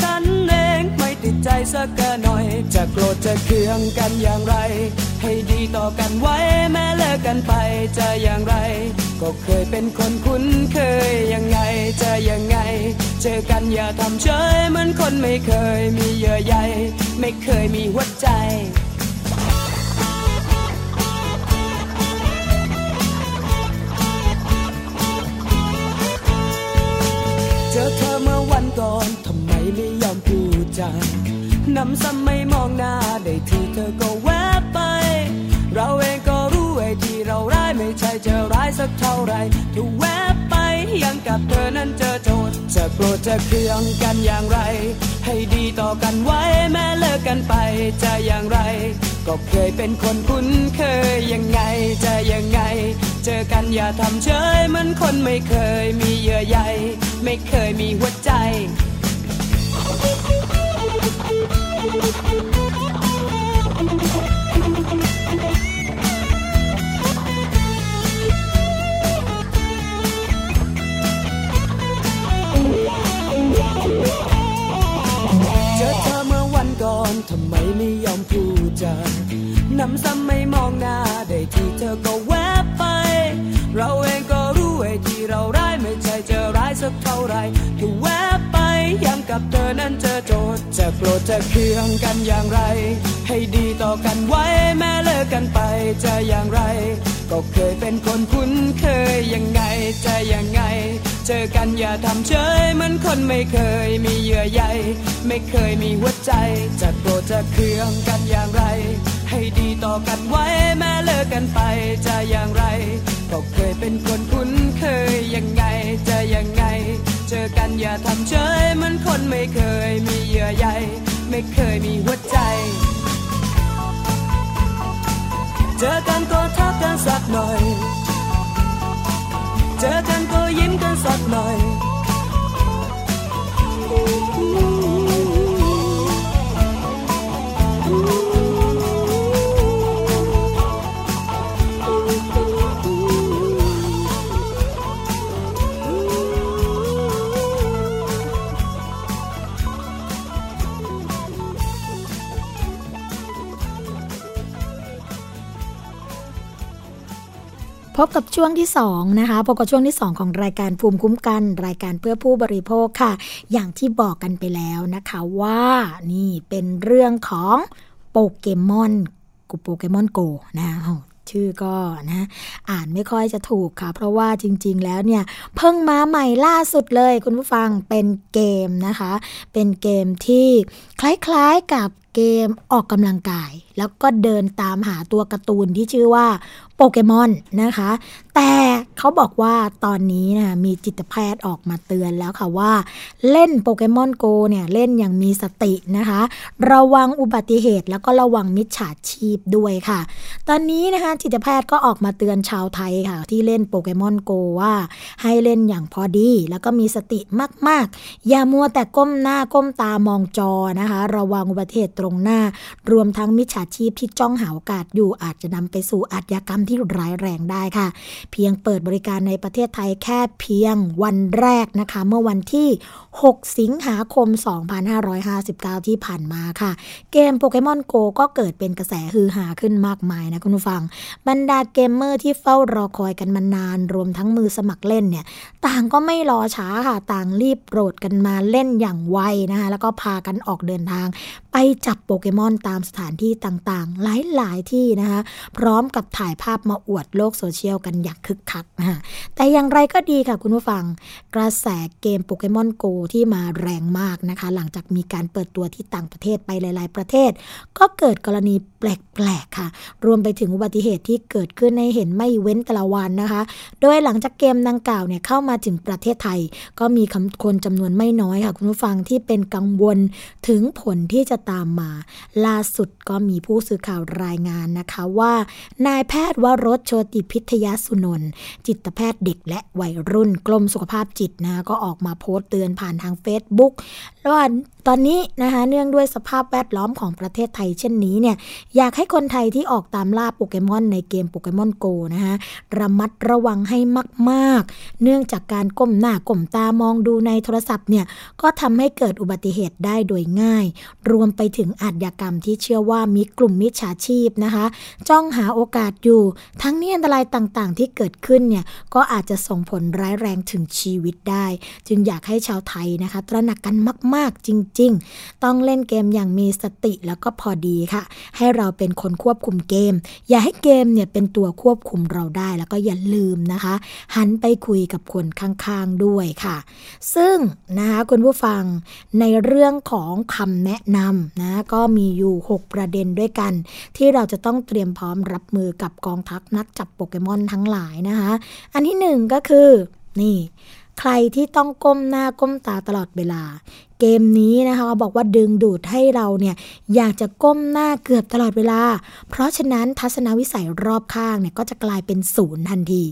ฉันเองไม่ติดใจสักหน่อยจะโกรธจะเคืองกันอย่างไรให้ดีต่อกันไว้แม้เลิกกันไปจะอย่างไรก็เคยเป็นคนคุ้นเคยยังไงจะยังไงเจอกันอย่าทำเฉยเหมือนคนไม่เคยมีเยื่อใยไม่เคยมีหัวใจเจอเธอเมื่อวันก่อนทำไมไม่ยอมพูดจาน้ำซ้ำไม่มองหน้าได้ทีเธอก็แวบไปเราเองก็รู้ไอ้ที่เราร้ายไม่ใช่จะร้ายสักเท่าไรถูกแวบไปยังกับเธอนั้นเจอโจทย์จะโกรธจะเคืองกันอย่างไรให้ดีต่อกันไว้แม้เลิกกันไปจะอย่างไรก็เคยเป็นคนคุ้นเคยยังไงจะยังไงเจอกันอย่าทำเฉยเหมือนคนไม่เคยมีเยื่อใยไม่เคยมีหัวใจเจอเธอเมื่อวันก่อนทำไมไม่ยอมพูดจาน้ำซ้ำไม่มองหน้าได้ที่เธอก็แวบไปเราเองก็รู้ไอ้ที่เราร้ายไม่ใช่จะร้ายสักเท่าไรถูกแวบไปย้ำกับเธอนั้นเจอโจทย์จะโกรธจะเคืองกันอย่างไรให้ดีต่อกันไว้แม้เลิกกันไปจะอย่างไรก็เคยเป็นคนคุ้นเคยยังไงจะยังไงเจอกันอย่าทำเฉยเหมือนคนไม่เคยมีเยื่อใยไม่เคยมีหัวใจจะโกรธจะเคืองกันอย่างไรให้ดีต่อกันไว้แม้เลิกกันไปจะอย่างไรก็เคยเป็นคนคุ้นเคยยังไงจะยังไงเจอกันอย่าทำเฉยเหมือนคนไม่เคยมีเยื่อใยไม่เคยมีหัวใจเจอกันก็ทักกันสักหน่อยเจอกันก็ยิ้มกันสักหน่อยพบกับช่วงที่2นะคะพบกับช่วงที่2ของรายการภูมิคุ้มกันรายการเพื่อผู้บริโภคค่ะอย่างที่บอกกันไปแล้วนะคะว่านี่เป็นเรื่องของโปเกมอนโปเกมอนโกนะ ชื่อก็นะอ่านไม่ค่อยจะถูกค่ะเพราะว่าจริงๆแล้วเนี่ยเพิ่งมาใหม่ล่าสุดเลยคุณผู้ฟังเป็นเกมนะคะเป็นเกมที่คล้ายๆกับเกมออกกำลังกายแล้วก็เดินตามหาตัวการ์ตูนที่ชื่อว่าโปเกมอนนะคะแต่เขาบอกว่าตอนนี้นะมีจิตแพทย์ออกมาเตือนแล้วค่ะว่าเล่นโปเกมอนโกเนี่ยเล่นอย่างมีสตินะคะระวังอุบัติเหตุแล้วก็ระวังมิจฉาชีพด้วยค่ะตอนนี้นะคะจิตแพทย์ก็ออกมาเตือนชาวไทยค่ะที่เล่นโปเกมอนโกว่าให้เล่นอย่างพอดีแล้วก็มีสติมากๆอย่ามัวแต่ก้มหน้าก้มตามองจอนะคะระวังอุบัติเหตุตรงหน้ารวมทั้งมิจฉาชีพที่จ้องหาโอกาสอยู่อาจจะนำไปสู่อาชญากรรมที่ร้ายแรงได้ค่ะเพียงเปิดบริการในประเทศไทยแค่เพียงวันแรกนะคะเมื่อวันที่6สิงหาคม2559ที่ผ่านมาค่ะเกมโปเกมอนโกก็เกิดเป็นกระแสฮือฮาขึ้นมากมายนะคุณผู้ฟังบรรดาเกมเมอร์ที่เฝ้ารอคอยกันมานานรวมทั้งมือสมัครเล่นเนี่ยต่างก็ไม่รอช้าค่ะต่างรีบโหลดกันมาเล่นอย่างไวนะคะแล้วก็พากันออกเดินทางไปจับโปเกมอนตามสถานที่ต่างๆหลายๆที่นะคะพร้อมกับถ่ายภาพมาอวดโลกโซเชียลกันอย่างคึกคักนะคะแต่อย่างไรก็ดีค่ะคุณผู้ฟังกระแสเกมโปเกมอนโกที่มาแรงมากนะคะหลังจากมีการเปิดตัวที่ต่างประเทศไปหลายๆประเทศก็เกิดกรณีแปลกๆค่ะรวมไปถึงอุบัติเหตุที่เกิดขึ้นให้เห็นไม่เว้นแต่ละวันนะคะโดยหลังจากเกมดังกล่าวเนี่ยเข้ามาถึงประเทศไทยก็มีคนจำนวนไม่น้อยค่ะคุณผู้ฟังที่เป็นกังวลถึงผลที่จะตามมาล่าสุดก็มีผู้สื่อข่าวรายงานนะคะว่านายแพทย์วรสโชติพิทยสุนนท์จิตแพทย์เด็กและวัยรุ่นกรมสุขภาพจิตนะก็ออกมาโพสต์เตือนผ่านทาง Facebook ว่าตอนนี้นะคะเนื่องด้วยสภาพแวดล้อมของประเทศไทยเช่นนี้เนี่ยอยากให้คนไทยที่ออกตามล่าโปเกมอนในเกมโปเกมอนโกนะคะระมัดระวังให้มากๆเนื่องจากการก้มหน้าก้มตามองดูในโทรศัพท์เนี่ยก็ทำให้เกิดอุบัติเหตุได้โดยง่ายรวมไปถึงอาชญากรรมที่เชื่อว่ามีกลุ่มมิจฉาชีพนะคะจ้องหาโอกาสอยู่ทั้งนี้อันตรายต่างๆที่เกิดขึ้นเนี่ยก็อาจจะส่งผลร้ายแรงถึงชีวิตได้จึงอยากให้ชาวไทยนะคะตระหนักกันมากๆจริงต้องเล่นเกมอย่างมีสติแล้วก็พอดีค่ะให้เราเป็นคนควบคุมเกมอย่าให้เกมเนี่ยเป็นตัวควบคุมเราได้แล้วก็อย่าลืมนะคะหันไปคุยกับคนข้างๆด้วยค่ะซึ่งนะคะคุณผู้ฟังในเรื่องของคำแนะนำนะก็มีอยู่6ประเด็นด้วยกันที่เราจะต้องเตรียมพร้อมรับมือกับกองทัพนักจับโปเกมอนทั้งหลายนะคะอันที่1ก็คือนี่ใครที่ต้องก้มหน้าก้มตาตลอดเวลาเกมนี้นะคะเขาบอกว่าดึงดูดให้เราเนี่ยอยากจะก้มหน้าเกือบตลอดเวลาเพราะฉะนั้นทัศนวิสัยรอบข้างเนี่ยก็จะกลายเป็นศูนย์ทันที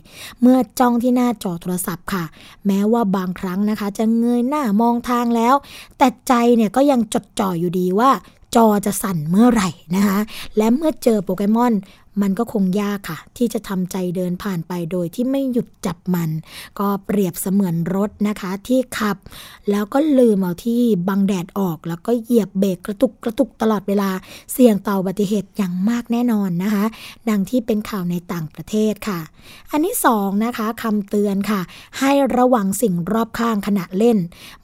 เมื่อจ้องที่หน้าจอโทรศัพท์ค่ะแม้ว่าบางครั้งนะคะจะเงยหน้ามองทางแล้วแต่ใจเนี่ยก็ยังจดจ่ออยู่ดีว่าจอจะสั่นเมื่อไหร่นะคะและเมื่อเจอโปเกมอนมันก็คงยากค่ะที่จะทำใจเดินผ่านไปโดยที่ไม่หยุดจับมันก็เปรียบเสมือนรถนะคะที่ขับแล้วก็ลืมเอาที่บังแดดออกแล้วก็เหยียบเบรกกระตุกตลอดเวลาเสี่ยงต่ออุบัติเหตุอย่างมากแน่นอนนะคะดังที่เป็นข่าวในต่างประเทศค่ะอันที่2นะคะคำเตือนค่ะให้ระวังสิ่งรอบข้างขณะเล่น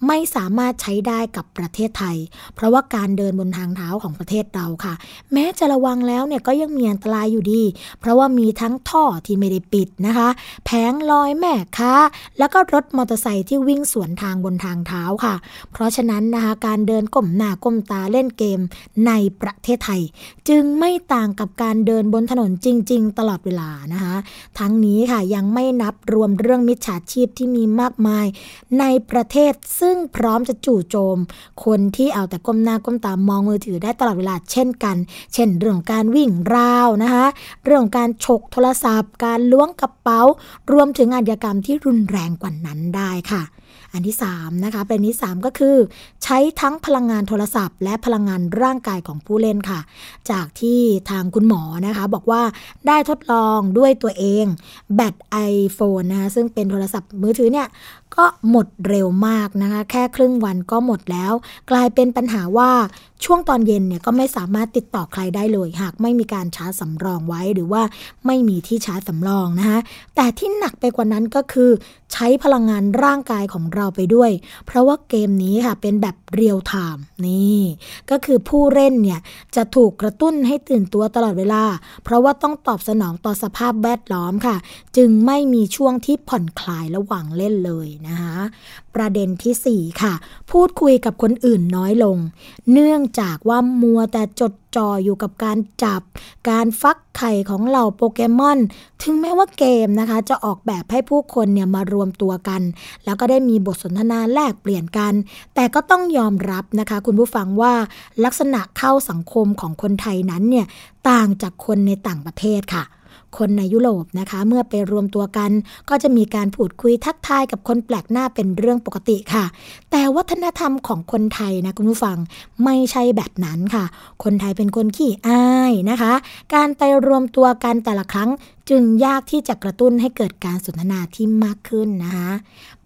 ไม่สามารถใช้ได้กับประเทศไทยเพราะว่าการเดินบนทางเท้าของประเทศเราค่ะแม้จะระวังแล้วเนี่ยก็ยังมีอันตรายอยู่ดีเพราะว่ามีทั้งท่อที่ไม่ได้ปิดนะคะแผงลอยแม่ค้าแล้วก็รถมอเตอร์ไซค์ที่วิ่งสวนทางบนทางเท้าค่ะเพราะฉะนั้นนะคะการเดินก้มหน้าก้มตาเล่นเกมในประเทศไทยจึงไม่ต่างกับการเดินบนถนนจริงๆตลอดเวลานะคะทั้งนี้ค่ะยังไม่นับรวมเรื่องมิจฉาชีพที่มีมากมายในประเทศซึ่งพร้อมจะจู่โจมคนที่เอาแต่ก้มหน้าก้มตามองมือถือได้ตลอดเวลาเช่นกันเช่นเรื่องการวิ่งราวนะคะเรื่องการฉกโทรศัพท์การล้วงกระเป๋ารวมถึงอาชญากรรมที่รุนแรงกว่านั้นได้ค่ะอันที่3นะคะประเด็นที่3ก็คือใช้ทั้งพลังงานโทรศัพท์และพลังงานร่างกายของผู้เล่นค่ะจากที่ทางคุณหมอนะคะบอกว่าได้ทดลองด้วยตัวเองแบต iPhone นะคะซึ่งเป็นโทรศัพท์มือถือเนี่ยก็หมดเร็วมากนะคะแค่ครึ่งวันก็หมดแล้วกลายเป็นปัญหาว่าช่วงตอนเย็นเนี่ยก็ไม่สามารถติดต่อใครได้เลยหากไม่มีการชาร์จสำรองไว้หรือว่าไม่มีที่ชาร์จสำรองนะคะแต่ที่หนักไปกว่านั้นก็คือใช้พลังงานร่างกายของ ของเราไปด้วยเพราะว่าเกมนี้ค่ะเป็นแบบเรียลไทม์นี่ก็คือผู้เล่นเนี่ยจะถูกกระตุ้นให้ตื่นตัวตลอดเวลาเพราะว่าต้องตอบสนองต่อสภาพแวดล้อมค่ะจึงไม่มีช่วงที่ผ่อนคลายระหว่างเล่นเลยนะคะประเด็นที่4ค่ะพูดคุยกับคนอื่นน้อยลงเนื่องจากว่ามัวแต่จดจ่ออยู่กับการจับการฟักไข่ของเหล่าโปเกมอนถึงแม้ว่าเกมนะคะจะออกแบบให้ผู้คนเนี่ยมารวมตัวกันแล้วก็ได้มีบทสนทนาแลกเปลี่ยนกันแต่ก็ต้องยอมรับนะคะคุณผู้ฟังว่าลักษณะเข้าสังคมของคนไทยนั้นเนี่ยต่างจากคนในต่างประเทศค่ะคนในยุโรปนะคะเมื่อไปรวมตัวกันก็จะมีการพูดคุยทักทายกับคนแปลกหน้าเป็นเรื่องปกติค่ะแต่วัฒนธรรมของคนไทยนะคุณผู้ฟังไม่ใช่แบบนั้นค่ะคนไทยเป็นคนขี้อายนะคะการไปรวมตัวกันแต่ละครั้งจึงยากที่จะกระตุ้นให้เกิดการสนทนาที่มากขึ้นนะคะ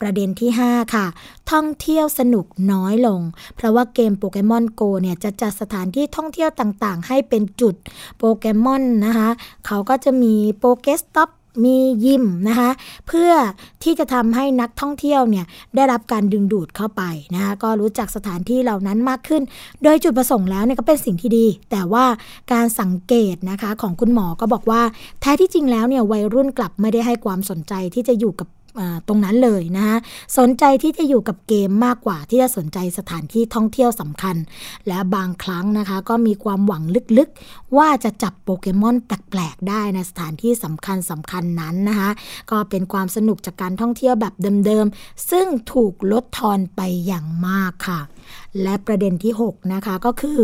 ประเด็นที่5ค่ะท่องเที่ยวสนุกน้อยลงเพราะว่าเกมโปเกมอนโกเนี่ยจะจัดสถานที่ท่องเที่ยวต่างๆให้เป็นจุดโปเกมอนนะคะเขาก็จะมีโปเกสต็อปมียิมนะคะเพื่อที่จะทำให้นักท่องเที่ยวเนี่ยได้รับการดึงดูดเข้าไปนะคะก็รู้จักสถานที่เหล่านั้นมากขึ้นโดยจุดประสงค์แล้วเนี่ยก็เป็นสิ่งที่ดีแต่ว่าการสังเกตนะคะของคุณหมอก็บอกว่าแท้ที่จริงแล้วเนี่ยวัยรุ่นกลับไม่ได้ให้ความสนใจที่จะอยู่กับตรงนั้นเลยนะคะสนใจที่จะอยู่กับเกมมากกว่าที่จะสนใจสถานที่ท่องเที่ยวสำคัญและบางครั้งนะคะก็มีความหวังลึกๆว่าจะจับโปเกมอนแปลกๆได้ในสถานที่สำคัญนั้นนะคะก็เป็นความสนุกจากการท่องเที่ยวแบบเดิมๆซึ่งถูกลดทอนไปอย่างมากค่ะและประเด็นที่6นะคะก็คือ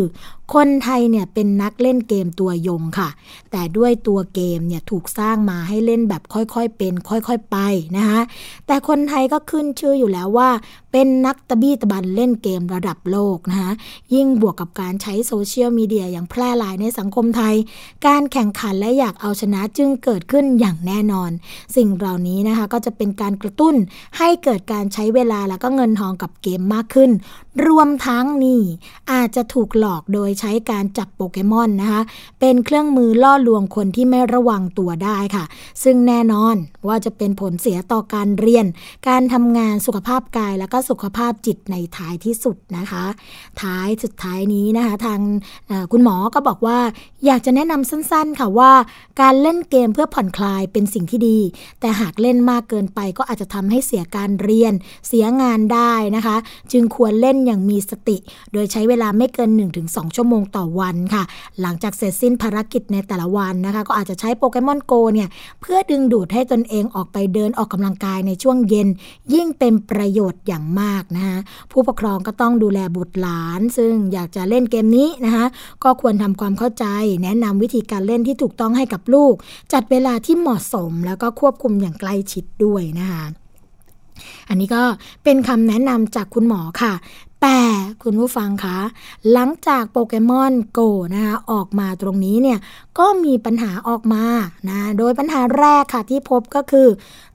คนไทยเนี่ยเป็นนักเล่นเกมตัวยงค่ะแต่ด้วยตัวเกมเนี่ยถูกสร้างมาให้เล่นแบบค่อยๆเป็นค่อยๆไปนะคะแต่คนไทยก็ขึ้นชื่ออยู่แล้วว่าเป็นนักตะบี้ตะบันเล่นเกมระดับโลกนะคะยิ่งบวกกับการใช้โซเชียลมีเดียอย่างแพร่หลายในสังคมไทยการแข่งขันและอยากเอาชนะจึงเกิดขึ้นอย่างแน่นอนสิ่งเหล่านี้นะคะก็จะเป็นการกระตุ้นให้เกิดการใช้เวลาและก็เงินทองกับเกมมากขึ้นรวมทั้งนี้อาจจะถูกหลอกโดยใช้การจับโปเกมอนนะคะเป็นเครื่องมือล่อลวงคนที่ไม่ระวังตัวได้ค่ะซึ่งแน่นอนว่าจะเป็นผลเสียต่อการเรียนการทำงานสุขภาพกายและก็สุขภาพจิตในท้ายที่สุดนะคะสุดท้ายนี้นะคะทางคุณหมอก็บอกว่าอยากจะแนะนำสั้นๆค่ะว่าการเล่นเกมเพื่อผ่อนคลายเป็นสิ่งที่ดีแต่หากเล่นมากเกินไปก็อาจจะทำให้เสียการเรียนเสียงานได้นะคะจึงควรเล่นอย่างมีสติโดยใช้เวลาไม่เกิน 1-2 ชั่วโมงต่อวันค่ะหลังจากเสร็จสิ้นภารกิจในแต่ละวันนะคะก็อาจจะใช้โปเกมอนโกเนี่ยเพื่อดึงดูดให้ตนเองออกไปเดินออกกำลังกายในช่วงเย็นยิ่งเป็นประโยชน์อย่างมากนะคะผู้ปกครองก็ต้องดูแลบุตรหลานซึ่งอยากจะเล่นเกมนี้นะคะก็ควรทำความเข้าใจแนะนำวิธีการเล่นที่ถูกต้องให้กับลูกจัดเวลาที่เหมาะสมแล้วก็ควบคุมอย่างใกล้ชิดด้วยนะคะอันนี้ก็เป็นคำแนะนำจากคุณหมอค่ะแต่คุณผู้ฟังคะหลังจากโปเกมอนโกนะคะออกมาตรงนี้เนี่ยก็มีปัญหาออกมานะโดยปัญหาแรกค่ะที่พบก็คือ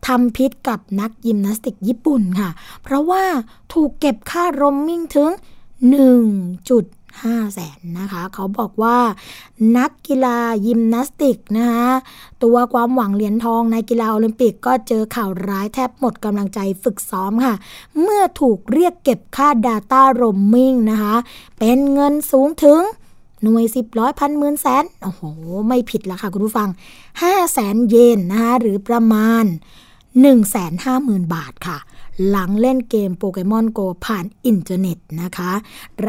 ทำพิษกับนักยิมนาสติกญี่ปุ่นค่ะเพราะว่าถูกเก็บค่าโรมมิ่งถึง 1.5 แสนนะคะเขาบอกว่านักกีฬายิมนาสติกนะคะตัวความหวังเหรียญทองในกีฬาโอลิมปิกก็เจอข่าวร้ายแทบหมดกำลังใจฝึกซ้อมค่ะเมื่อถูกเรียกเก็บค่า Data Roaming นะคะเป็นเงินสูงถึงหน่วย10,000 1,000,000 แสนโอ้โหไม่ผิดละค่ะคุณผู้ฟัง 500,000 เยนนะคะหรือประมาณ 150,000 บาทค่ะหลังเล่นเกมโปเกมอนโกผ่านอินเทอร์เน็ตนะคะ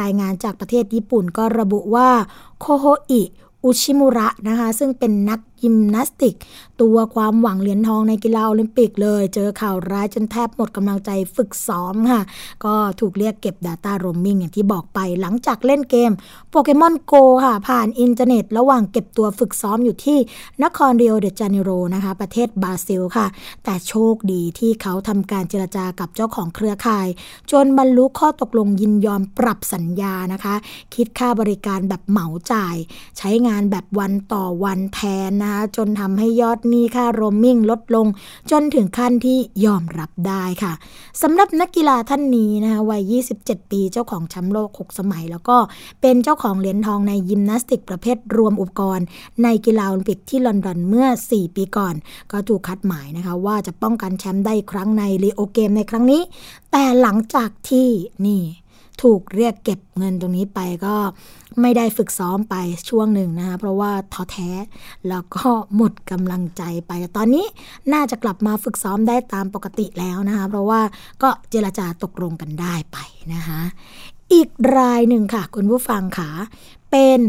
รายงานจากประเทศญี่ปุ่นก็ระบุว่าโคโฮอิอุชิมุระนะคะซึ่งเป็นนักยิมนาสติกตัวความหวังเหรียญทองในกีฬาโอลิมปิกเลยเจอข่าวร้ายจนแทบหมดกำลังใจฝึกซ้อมค่ะก็ถูกเรียกเก็บ Data Roaming อย่างที่บอกไปหลังจากเล่นเกม Pokemon Go ค่ะผ่านอินเทอร์เน็ตระหว่างเก็บตัวฝึกซ้อมอยู่ที่นครริโอเดจาเนโรนะคะประเทศบราซิลค่ะแต่โชคดีที่เขาทำการเจรจากับเจ้าของเครือข่ายจนบรรลุข้อตกลงยินยอมปรับสัญญานะคะคิดค่าบริการแบบเหมาจ่ายใช้งานแบบวันต่อวันแทนนะ นะคะจนทำให้ยอดหนี้ค่าโรมมิ่งลดลงจนถึงขั้นที่ยอมรับได้ค่ะสำหรับนักกีฬาท่านนี้นะคะวัย27ปีเจ้าของแชมป์โลก6สมัยแล้วก็เป็นเจ้าของเหรียญทองในยิมนาสติกประเภทรวมอุปกรณ์ในกีฬาโอลิมปิกที่ลอนดอนเมื่อ4 ปีก่อนก็ถูกคัดหมายนะคะว่าจะป้องกันแชมป์ได้ครั้งในริโอเกมในครั้งนี้แต่หลังจากที่นี่ถูกเรียกเก็บเงินตรงนี้ไปก็ไม่ได้ฝึกซ้อมไปช่วงหนึ่งนะคะเพราะว่าท้อแท้แล้วก็หมดกำลังใจไปตอนนี้น่าจะกลับมาฝึกซ้อมได้ตามปกติแล้วนะคะเพราะว่าก็เจรจาตกลงกันได้ไปนะคะอีกรายหนึ่งค่ะคุณผู้ฟังค่ะเป็น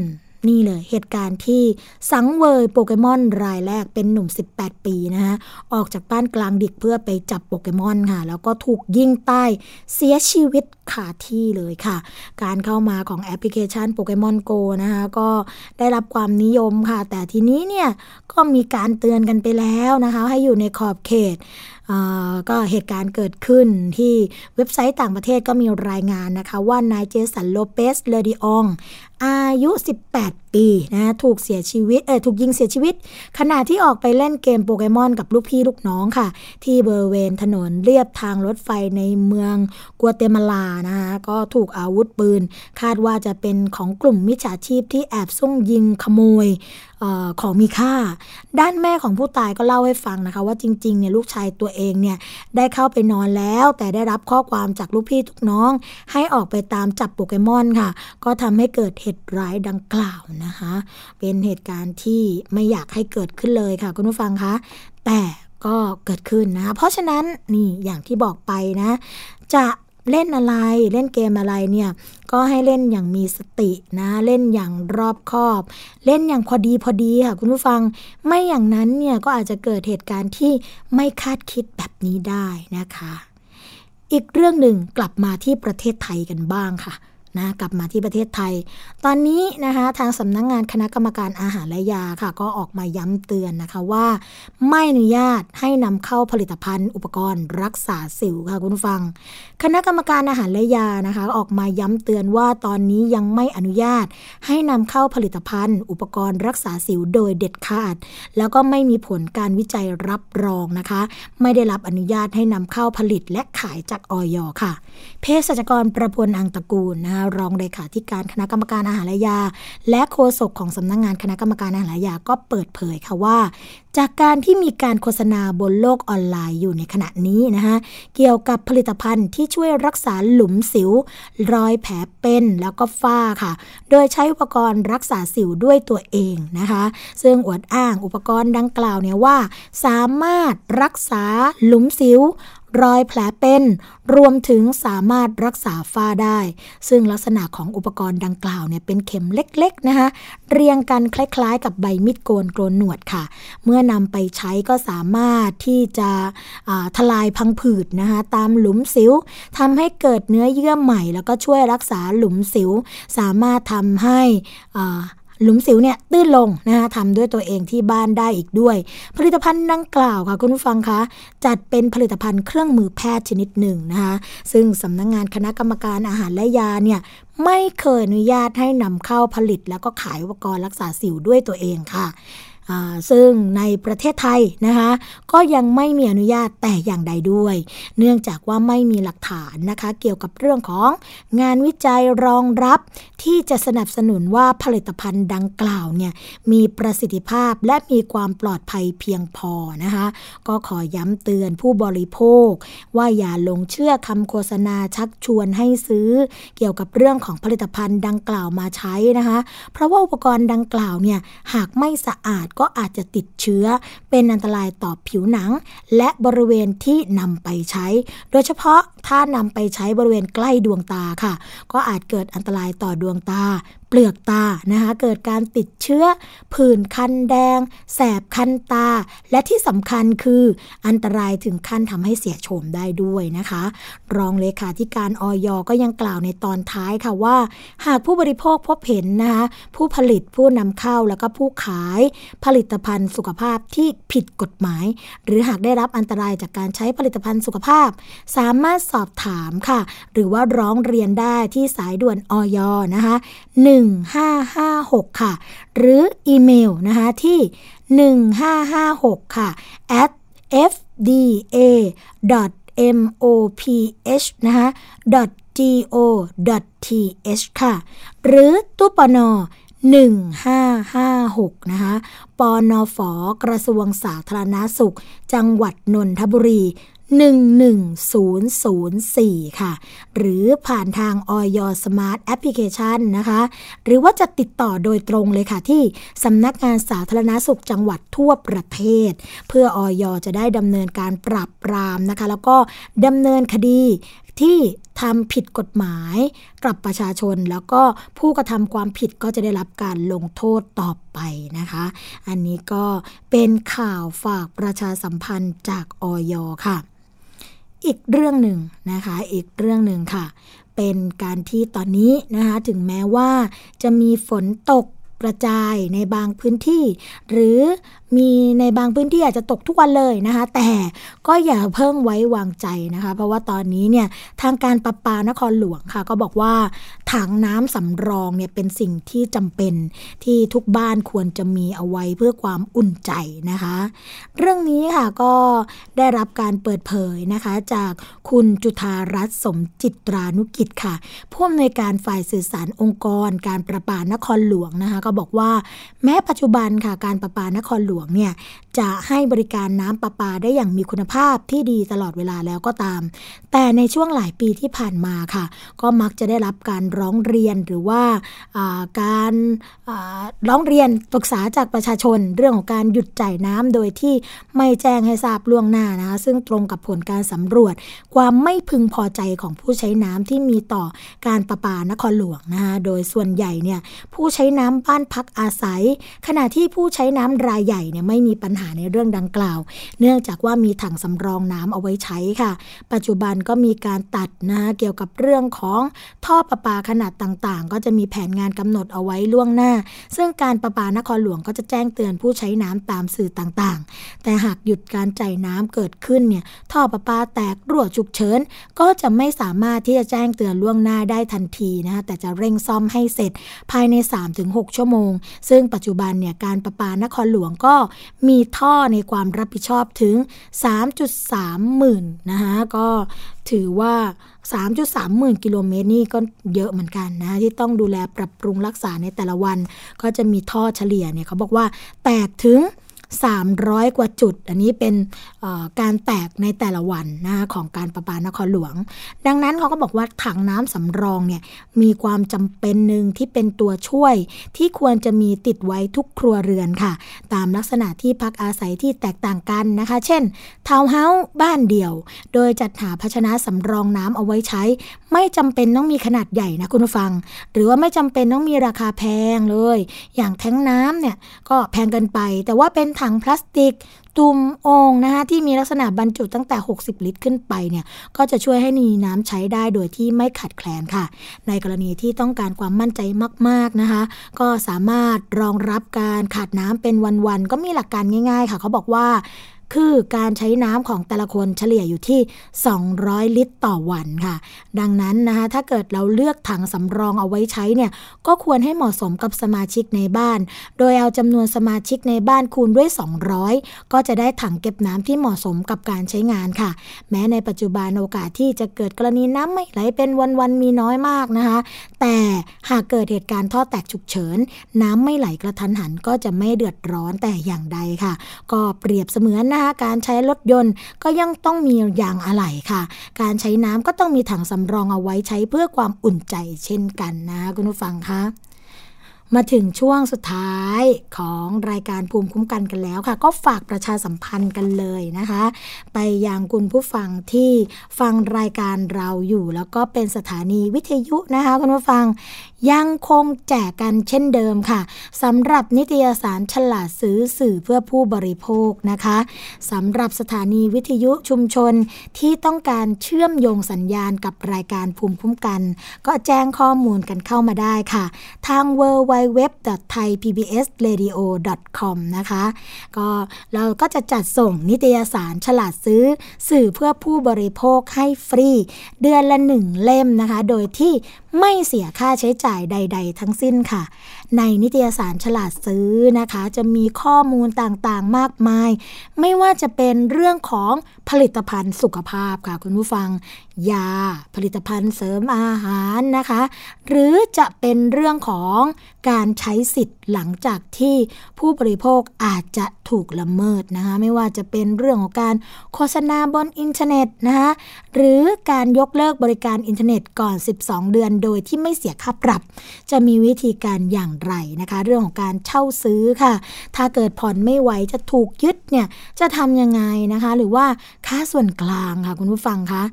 นี่เลยเหตุการณ์ที่สังเวยโปเกมอนรายแรกเป็นหนุ่ม18ปีนะคะออกจากบ้านกลางดึกเพื่อไปจับโปเกมอนค่ะแล้วก็ถูกยิงตายเสียชีวิตคาที่เลยค่ะการเข้ามาของแอปพลิเคชันโปเกมอนโกนะคะก็ได้รับความนิยมค่ะแต่ทีนี้เนี่ยก็มีการเตือนกันไปแล้วนะคะให้อยู่ในขอบเขตก็เหตุการณ์เกิดขึ้นที่เว็บไซต์ต่างประเทศก็มีรายงานนะคะว่านายเจสันโลเปสเลดิอองอายุ18ปีนะถูกยิงเสียชีวิตขณะที่ออกไปเล่นเกมโปเกมอนกับลูกพี่ลูกน้องค่ะที่บริเวณถนนเรียบทางรถไฟในเมืองกัวเตมาลานะคะก็ถูกอาวุธปืนคาดว่าจะเป็นของกลุ่มมิจฉาชีพที่แอบซุ่มยิงขโมยของมีค่าด้านแม่ของผู้ตายก็เล่าให้ฟังนะคะว่าจริงๆเนี่ยลูกชายตัวเองเนี่ยได้เข้าไปนอนแล้วแต่ได้รับข้อความจากลูกพี่ลูกน้องให้ออกไปตามจับโปเกมอนค่ะก็ทำให้เกิดเหตุร้ายดังกล่าวนะคะเป็นเหตุการณ์ที่ไม่อยากให้เกิดขึ้นเลยค่ะคุณผู้ฟังคะแต่ก็เกิดขึ้นนะคะเพราะฉะนั้นนี่อย่างที่บอกไปนะจะเล่นอะไรเล่นเกมอะไรเนี่ยก็ให้เล่นอย่างมีสตินะเล่นอย่างรอบคอบเล่นอย่างพอดีค่ะคุณผู้ฟังไม่อย่างนั้นเนี่ยก็อาจจะเกิดเหตุการณ์ที่ไม่คาดคิดแบบนี้ได้นะคะอีกเรื่องหนึ่งกลับมาที่ประเทศไทยกันบ้างค่ะนะกลับมาที่ประเทศไทยตอนนี้นะคะทางสำนักงานคณะกรรมการอาหารและยาค่ะก็ออกมาย้ำเตือนนะคะว่าไม่อนุญาตให้นำเข้าผลิตภัณฑ์อุปกรณ์รักษาสิวค่ะคุณผู้ฟังคณะกรรมการอาหารและยานะคะออกมาย้ำเตือนว่าตอนนี้ยังไม่อนุญาตให้นำเข้าผลิตภัณฑ์อุปกรณ์รักษาสิวโดยเด็ดขาดแล้วก็ไม่มีผลการวิจัยรับรองนะคะไม่ได้รับอนุญาตให้นำเข้าผลิตและขายจากอย.ค่ะเภสัชกรประพลอังตระกูลนะคะรองเลขาธิการคณะกรรมการอาหารและยาและโฆษกของสำนักงานคณะกรรมการอาหารและยาก็เปิดเผยค่ะว่าจากการที่มีการโฆษณาบนโลกออนไลน์อยู่ในขณะนี้นะคะเกี่ยวกับผลิตภัณฑ์ที่ช่วยรักษาหลุมสิวรอยแผลเป็นแล้วก็ฝ้าค่ะโดยใช้อุปกรณ์รักษาสิวด้วยตัวเองนะคะซึ่งอวดอ้างอุปกรณ์ดังกล่าวเนี่ยว่าสามารถรักษาหลุมสิวรอยแผลเป็นรวมถึงสามารถรักษาฝ้าได้ซึ่งลักษณะของอุปกรณ์ดังกล่าวเนี่ยเป็นเข็มเล็กๆนะคะเรียงกันคล้ายๆกับใบมีดโกนหนวดค่ะเมื่อนำไปใช้ก็สามารถที่จะทลายพังผืดนะคะตามหลุมสิวทำให้เกิดเนื้อเยื่อใหม่แล้วก็ช่วยรักษาหลุมสิวสามารถทำให้หลุมสิวเนี่ยตื้นลงนะคะทำด้วยตัวเองที่บ้านได้อีกด้วยผลิตภัณฑ์ดังกล่าวค่ะคุณผู้ฟังคะจัดเป็นผลิตภัณฑ์เครื่องมือแพทย์ชนิดหนึ่งนะคะซึ่งสำนักงานคณะกรรมการอาหารและยาเนี่ยไม่เคยอนุญาตให้นำเข้าผลิตแล้วก็ขายอุปกรณ์รักษาสิวด้วยตัวเองค่ะซึ่งในประเทศไทยนะคะก็ยังไม่มีอนุญาตแต่อย่างใดด้วยเนื่องจากว่าไม่มีหลักฐานนะคะเกี่ยวกับเรื่องของงานวิจัยรองรับที่จะสนับสนุนว่าผลิตภัณฑ์ดังกล่าวเนี่ยมีประสิทธิภาพและมีความปลอดภัยเพียงพอนะคะก็ขอย้ำเตือนผู้บริโภคว่าอย่าหลงเชื่อคำโฆษณาชักชวนให้ซื้อเกี่ยวกับเรื่องของผลิตภัณฑ์ดังกล่าวมาใช้นะคะเพราะว่าอุปกรณ์ดังกล่าวเนี่ยหากไม่สะอาดก็อาจจะติดเชื้อเป็นอันตรายต่อผิวหนังและบริเวณที่นำไปใช้โดยเฉพาะถ้านำไปใช้บริเวณใกล้ดวงตาค่ะก็อาจเกิดอันตรายต่อดวงตาเปลือกตานะคะเกิดการติดเชื้อผื่นคันแดงแสบคันตาและที่สำคัญคืออันตรายถึงขั้นทำให้เสียโฉมได้ด้วยนะคะรองเลขาธิการอย.ก็ยังกล่าวในตอนท้ายค่ะว่าหากผู้บริโภคพบเห็นนะคะผู้ผลิตผู้นำเข้าแล้วก็ผู้ขายผลิตภัณฑ์สุขภาพที่ผิดกฎหมายหรือหากได้รับอันตรายจากการใช้ผลิตภัณฑ์สุขภาพสามารถส อบถามค่ะหรือว่าร้องเรียนได้ที่สายด่วนอย.นะคะ1556ค่ะหรืออีเมลนะคะที่1556ค่ะ @fda.moph นะคะ .go.th ค่ะหรือตู้ปน1556นะคะปนฝ.กระทรวงสาธารณสุขจังหวัดนนทบุรี11004ค่ะหรือผ่านทางอย.สมาร์ทแอปพลิเคชันนะคะหรือว่าจะติดต่อโดยตรงเลยค่ะที่สำนักงานสาธารณสุขจังหวัดทั่วประเทศเพื่ออย.จะได้ดำเนินการปราบปรามนะคะแล้วก็ดำเนินคดีที่ทำผิดกฎหมายกับประชาชนแล้วก็ผู้กระทำความผิดก็จะได้รับการลงโทษต่อไปนะคะอันนี้ก็เป็นข่าวฝากประชาสัมพันธ์จากอย.ค่ะอีกเรื่องหนึ่งนะคะอีกเรื่องหนึ่งค่ะเป็นการที่ตอนนี้นะคะถึงแม้ว่าจะมีฝนตกกระจายในบางพื้นที่หรือมีในบางพื้นที่อาจจะตกทุกวันเลยนะคะแต่ก็อย่าเพิ่งไว้วางใจนะคะเพราะว่าตอนนี้เนี่ยทางการประปานครหลวงค่ะก็บอกว่าถังน้ำสำรองเนี่ยเป็นสิ่งที่จำเป็นที่ทุกบ้านควรจะมีเอาไว้เพื่อความอุ่นใจนะคะเรื่องนี้ค่ะก็ได้รับการเปิดเผยนะคะจากคุณจุฑารัตน์สมจิตรานุกิจค่ะผู้อำนวยการฝ่ายสื่อสารองค์กรการประปานครหลวงนะคะก็บอกว่าแม้ปัจจุบันค่ะการประปานครหลวงเนี่ยจะให้บริการน้ำประปาได้อย่างมีคุณภาพที่ดีตลอดเวลาแล้วก็ตามแต่ในช่วงหลายปีที่ผ่านมาค่ะก็มักจะได้รับการร้องเรียนหรือว่าการร้องเรียนปรึกษาจากประชาชนเรื่องของการหยุดจ่ายน้ำโดยที่ไม่แจ้งให้ทราบล่วงหน้านะคะซึ่งตรงกับผลการสำรวจความไม่พึงพอใจของผู้ใช้น้ำที่มีต่อการประปานครหลวงนะคะโดยส่วนใหญ่เนี่ยผู้ใช้น้ำบ้านพักอาศัยขณะที่ผู้ใช้น้ำรายใหญ่เนี่ยไม่มีปัญหาในเรื่องดังกล่าวเนื่องจากว่ามีถังสำรองน้ำเอาไว้ใช้ค่ะปัจจุบันก็มีการตัดนะคะเกี่ยวกับเรื่องของท่อประปาขนาดต่างๆก็จะมีแผนงานกำหนดเอาไว้ล่วงหน้าซึ่งการประปานครหลวงก็จะแจ้งเตือนผู้ใช้น้ำตามสื่อต่างๆแต่หากหยุดการจ่ายน้ำเกิดขึ้นเนี่ยท่อประปาแตกรั่วฉุกเฉินก็จะไม่สามารถที่จะแจ้งเตือนล่วงหน้าได้ทันทีนะคะแต่จะเร่งซ่อมให้เสร็จภายใน 3-6 ชั่วโมงซึ่งปัจจุบันเนี่ยการประปานครหลวงก็มีท่อในความรับผิดชอบถึง 3.3 หมื่นนะคะก็ถือว่า 3.3 หมื่นกิโลเมตรนี่ก็เยอะเหมือนกันนะที่ต้องดูแลปรับปรุงรักษาในแต่ละวันก็จะมีท่อเฉลี่ยเนี่ยเขาบอกว่าแตกถึง300 กว่าจุดอันนี้เป็นการแตกในแต่ละวันนะคะของการประปานครหลวงดังนั้นเขาก็บอกว่าถังน้ำสำรองเนี่ยมีความจำเป็นหนึ่งที่เป็นตัวช่วยที่ควรจะมีติดไว้ทุกครัวเรือนค่ะตามลักษณะที่พักอาศัยที่แตกต่างกันนะคะเช่นทาวน์เฮ้าส์บ้านเดี่ยวโดยจัดหาภาชนะสำรองน้ำเอาไว้ใช้ไม่จำเป็นต้องมีขนาดใหญ่นะคุณผู้ฟังหรือว่าไม่จำเป็นต้องมีราคาแพงเลยอย่างแท้งน้ำเนี่ยก็แพงเกินไปแต่ว่าเป็นถังพลาสติกตุ่มโอ่งนะคะที่มีลักษณะบรรจุตั้งแต่60ลิตรขึ้นไปเนี่ยก็จะช่วยให้มีน้ำใช้ได้โดยที่ไม่ขาดแคลนค่ะในกรณีที่ต้องการความมั่นใจมากๆนะคะก็สามารถรองรับการขาดน้ำเป็นวันๆก็มีหลักการง่ายๆค่ะเขาบอกว่าคือการใช้น้ำของแต่ละคนเฉลี่ยอยู่ที่200ลิตรต่อวันค่ะดังนั้นนะคะถ้าเกิดเราเลือกถังสำรองเอาไว้ใช้เนี่ยก็ควรให้เหมาะสมกับสมาชิกในบ้านโดยเอาจำนวนสมาชิกในบ้านคูณด้วย200ก็จะได้ถังเก็บน้ำที่เหมาะสมกับการใช้งานค่ะแม้ในปัจจุบันโอกาสที่จะเกิดกรณีน้ำไม่ไหลเป็นวันๆมีน้อยมากนะคะแต่หากเกิดเหตุการณ์ท่อแตกฉุกเฉินน้ำไม่ไหลกระทันหันก็จะไม่เดือดร้อนแต่อย่างใดค่ะก็เปรียบเสมือนการใช้รถยนต์ก็ยังต้องมียางอะไหล่ค่ะการใช้น้ำก็ต้องมีถังสำรองเอาไว้ใช้เพื่อความอุ่นใจเช่นกันนะคุณผู้ฟังคะมาถึงช่วงสุดท้ายของรายการภูมิคุ้มกันกันแล้วค่ะก็ฝากประชาสัมพันธ์กันเลยนะคะไปยังคุณผู้ฟังที่ฟังรายการเราอยู่แล้วก็เป็นสถานีวิทยุนะคะคุณผู้ฟังยังคงแจกกันเช่นเดิมค่ะสำหรับนิตยสารฉลาดซื้อสื่อเพื่อผู้บริโภคนะคะสำหรับสถานีวิทยุชุมชนที่ต้องการเชื่อมโยงสัญญาณกับรายการภูมิคุ้มกันก็แจ้งข้อมูลกันเข้ามาได้ค่ะทาง www.thaipbsradio.com นะคะก็เราก็จะจัดส่งนิตยสารฉลาดซื้อสื่อเพื่อผู้บริโภคให้ฟรีเดือนละ1เล่มนะคะโดยที่ไม่เสียค่าใช้จ่ายใดๆทั้งสิ้นค่ะในนิตยสารฉลาดซื้อนะคะจะมีข้อมูลต่างๆมากมายไม่ว่าจะเป็นเรื่องของผลิตภัณฑ์สุขภาพค่ะคุณผู้ฟังยาผลิตภัณฑ์เสริมอาหารนะคะหรือจะเป็นเรื่องของการใช้สิทธิ์หลังจากที่ผู้บริโภคอาจจะถูกละเมิดนะคะไม่ว่าจะเป็นเรื่องของการโฆษณาบนอินเทอร์เน็ตนะคะหรือการยกเลิกบริการอินเทอร์เน็ตก่อน12เดือนโดยที่ไม่เสียค่าปรับจะมีวิธีการอย่างไรนะคะเรื่องของการเช่าซื้อค่ะถ้าเกิดผ่อนไม่ไหวจะถูกยึดเนี่ยจะทำยังไงนะคะหรือว่าค่าส่วนกลางค่ะคุณผู้ฟังคะ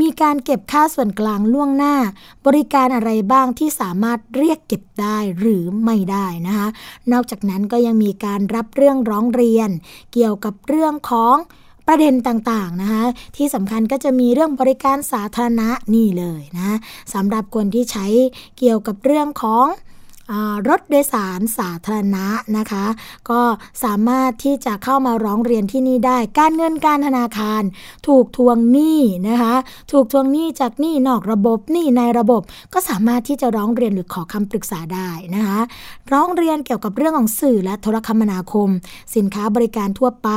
มีการเก็บค่าส่วนกลางล่วงหน้าบริการอะไรบ้างที่สามารถเรียกเก็บได้หรือไม่ได้นะคะนอกจากนั้นก็ยังมีการรับเรื่องร้องเรียนเกี่ยวกับเรื่องของประเด็นต่างๆนะคะที่สำคัญก็จะมีเรื่องบริการสาธารณะนี่เลยนะสำหรับคนที่ใช้เกี่ยวกับเรื่องของรถโดยสารสาธารณะนะคะก็สามารถที่จะเข้ามาร้องเรียนที่นี่ได้การเงินการธนาคารถูกทวงหนี้นะคะถูกทวงหนี้จากหนี้นอกระบบหนี้ในระบบก็สามารถที่จะร้องเรียนหรือขอคำปรึกษาได้นะคะร้องเรียนเกี่ยวกับเรื่องของสื่อและโทรคมนาคมสินค้าบริการทั่วไป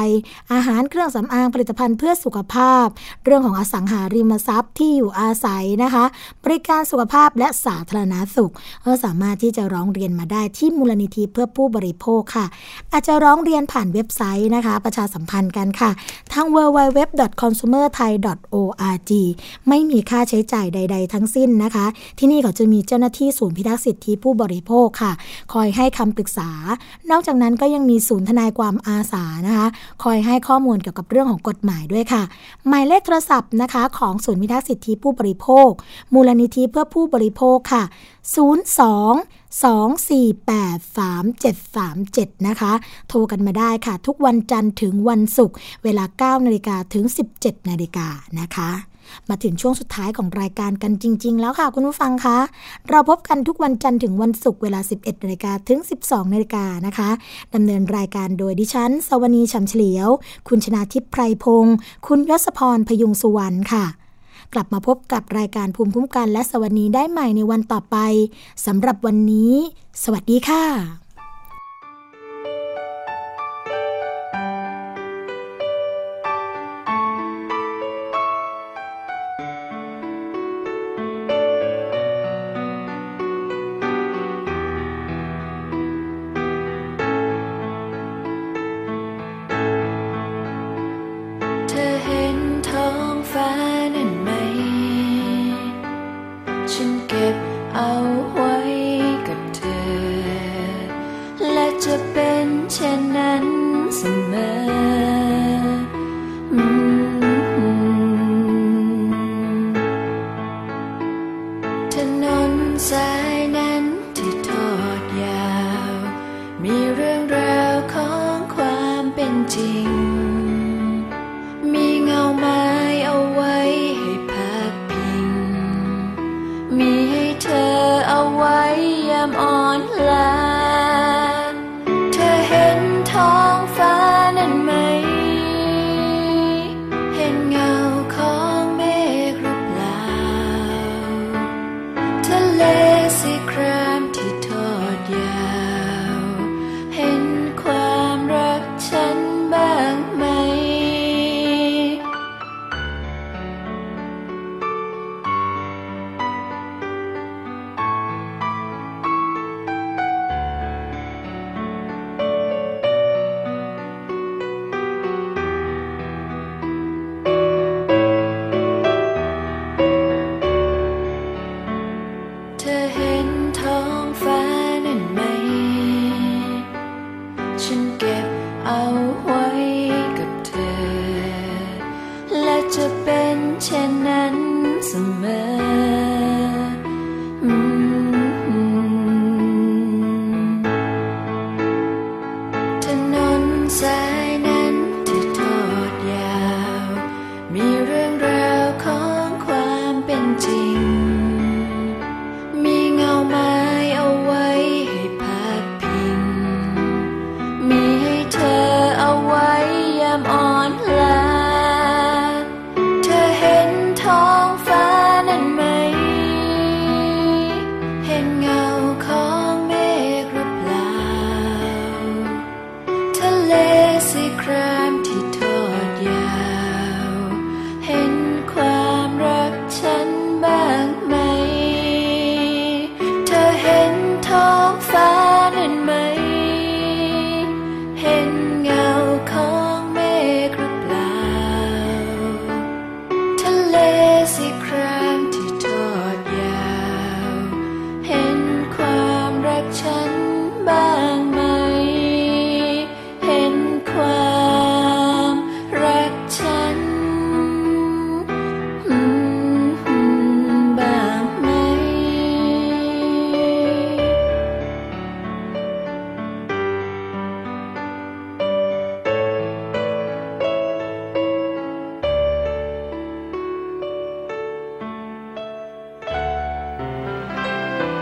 อาหารเครื่องสำอางผลิตภัณฑ์เพื่อสุขภาพเรื่องของอสังหาริมทรัพย์ที่อยู่อาศัยนะคะบริการสุขภาพและสาธารณสุขก็สามารถที่จะร้องเรียนมาได้ที่มูลนิธิเพื่อผู้บริโภคค่ะอาจจะร้องเรียนผ่านเว็บไซต์นะคะประชาสัมพันธ์กันค่ะทาง www.consumerthai.org ไม่มีค่าใช้จ่ายใดๆทั้งสิ้นนะคะที่นี่เขาจะมีเจ้าหน้าที่ศูนย์พิทักษ์สิทธิผู้บริโภคค่ะคอยให้คำปรึกษานอกจากนั้นก็ยังมีศูนย์ทนายความอาสานะคะคอยให้ข้อมูลเกี่ยวกับเรื่องของกฎหมายด้วยค่ะหมายเลขโทรศัพท์นะคะของศูนย์พิทักษ์สิทธิผู้บริโภคมูลนิธิเพื่อผู้บริโภคค่ะ02-248-3737นะคะโทรกันมาได้ค่ะทุกวันจันทร์ถึงวันศุกร์เวลา 9:00 นถึง 17:00 นนะคะมาถึงช่วงสุดท้ายของรายการกันจริงๆแล้วค่ะคุณผู้ฟังคะเราพบกันทุกวันจันทร์ถึงวันศุกร์เวลา 11:00 นถึง 12:00 นนะคะดำเนินรายการโดยดิฉันสวนี ฉ่ำเฉลียวคุณชนาทิพย์ไพรพงษ์คุณยศพรพยุงสุวรรณค่ะกลับมาพบกับรายการภูมิคุ้มกันและสวัสดีได้ใหม่ในวันต่อไปสำหรับวันนี้สวัสดีค่ะ สีครามที่ทอดยาวเห็นความรักฉันบ้างไหมเธอเห็นท้องฟ้านั่นไหมเห็นเงาของเมฆหรือเปล่าทะเลสีครามที่ทอดยาวเห็นความรักฉันบ้างไหม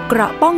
เกราะป้อง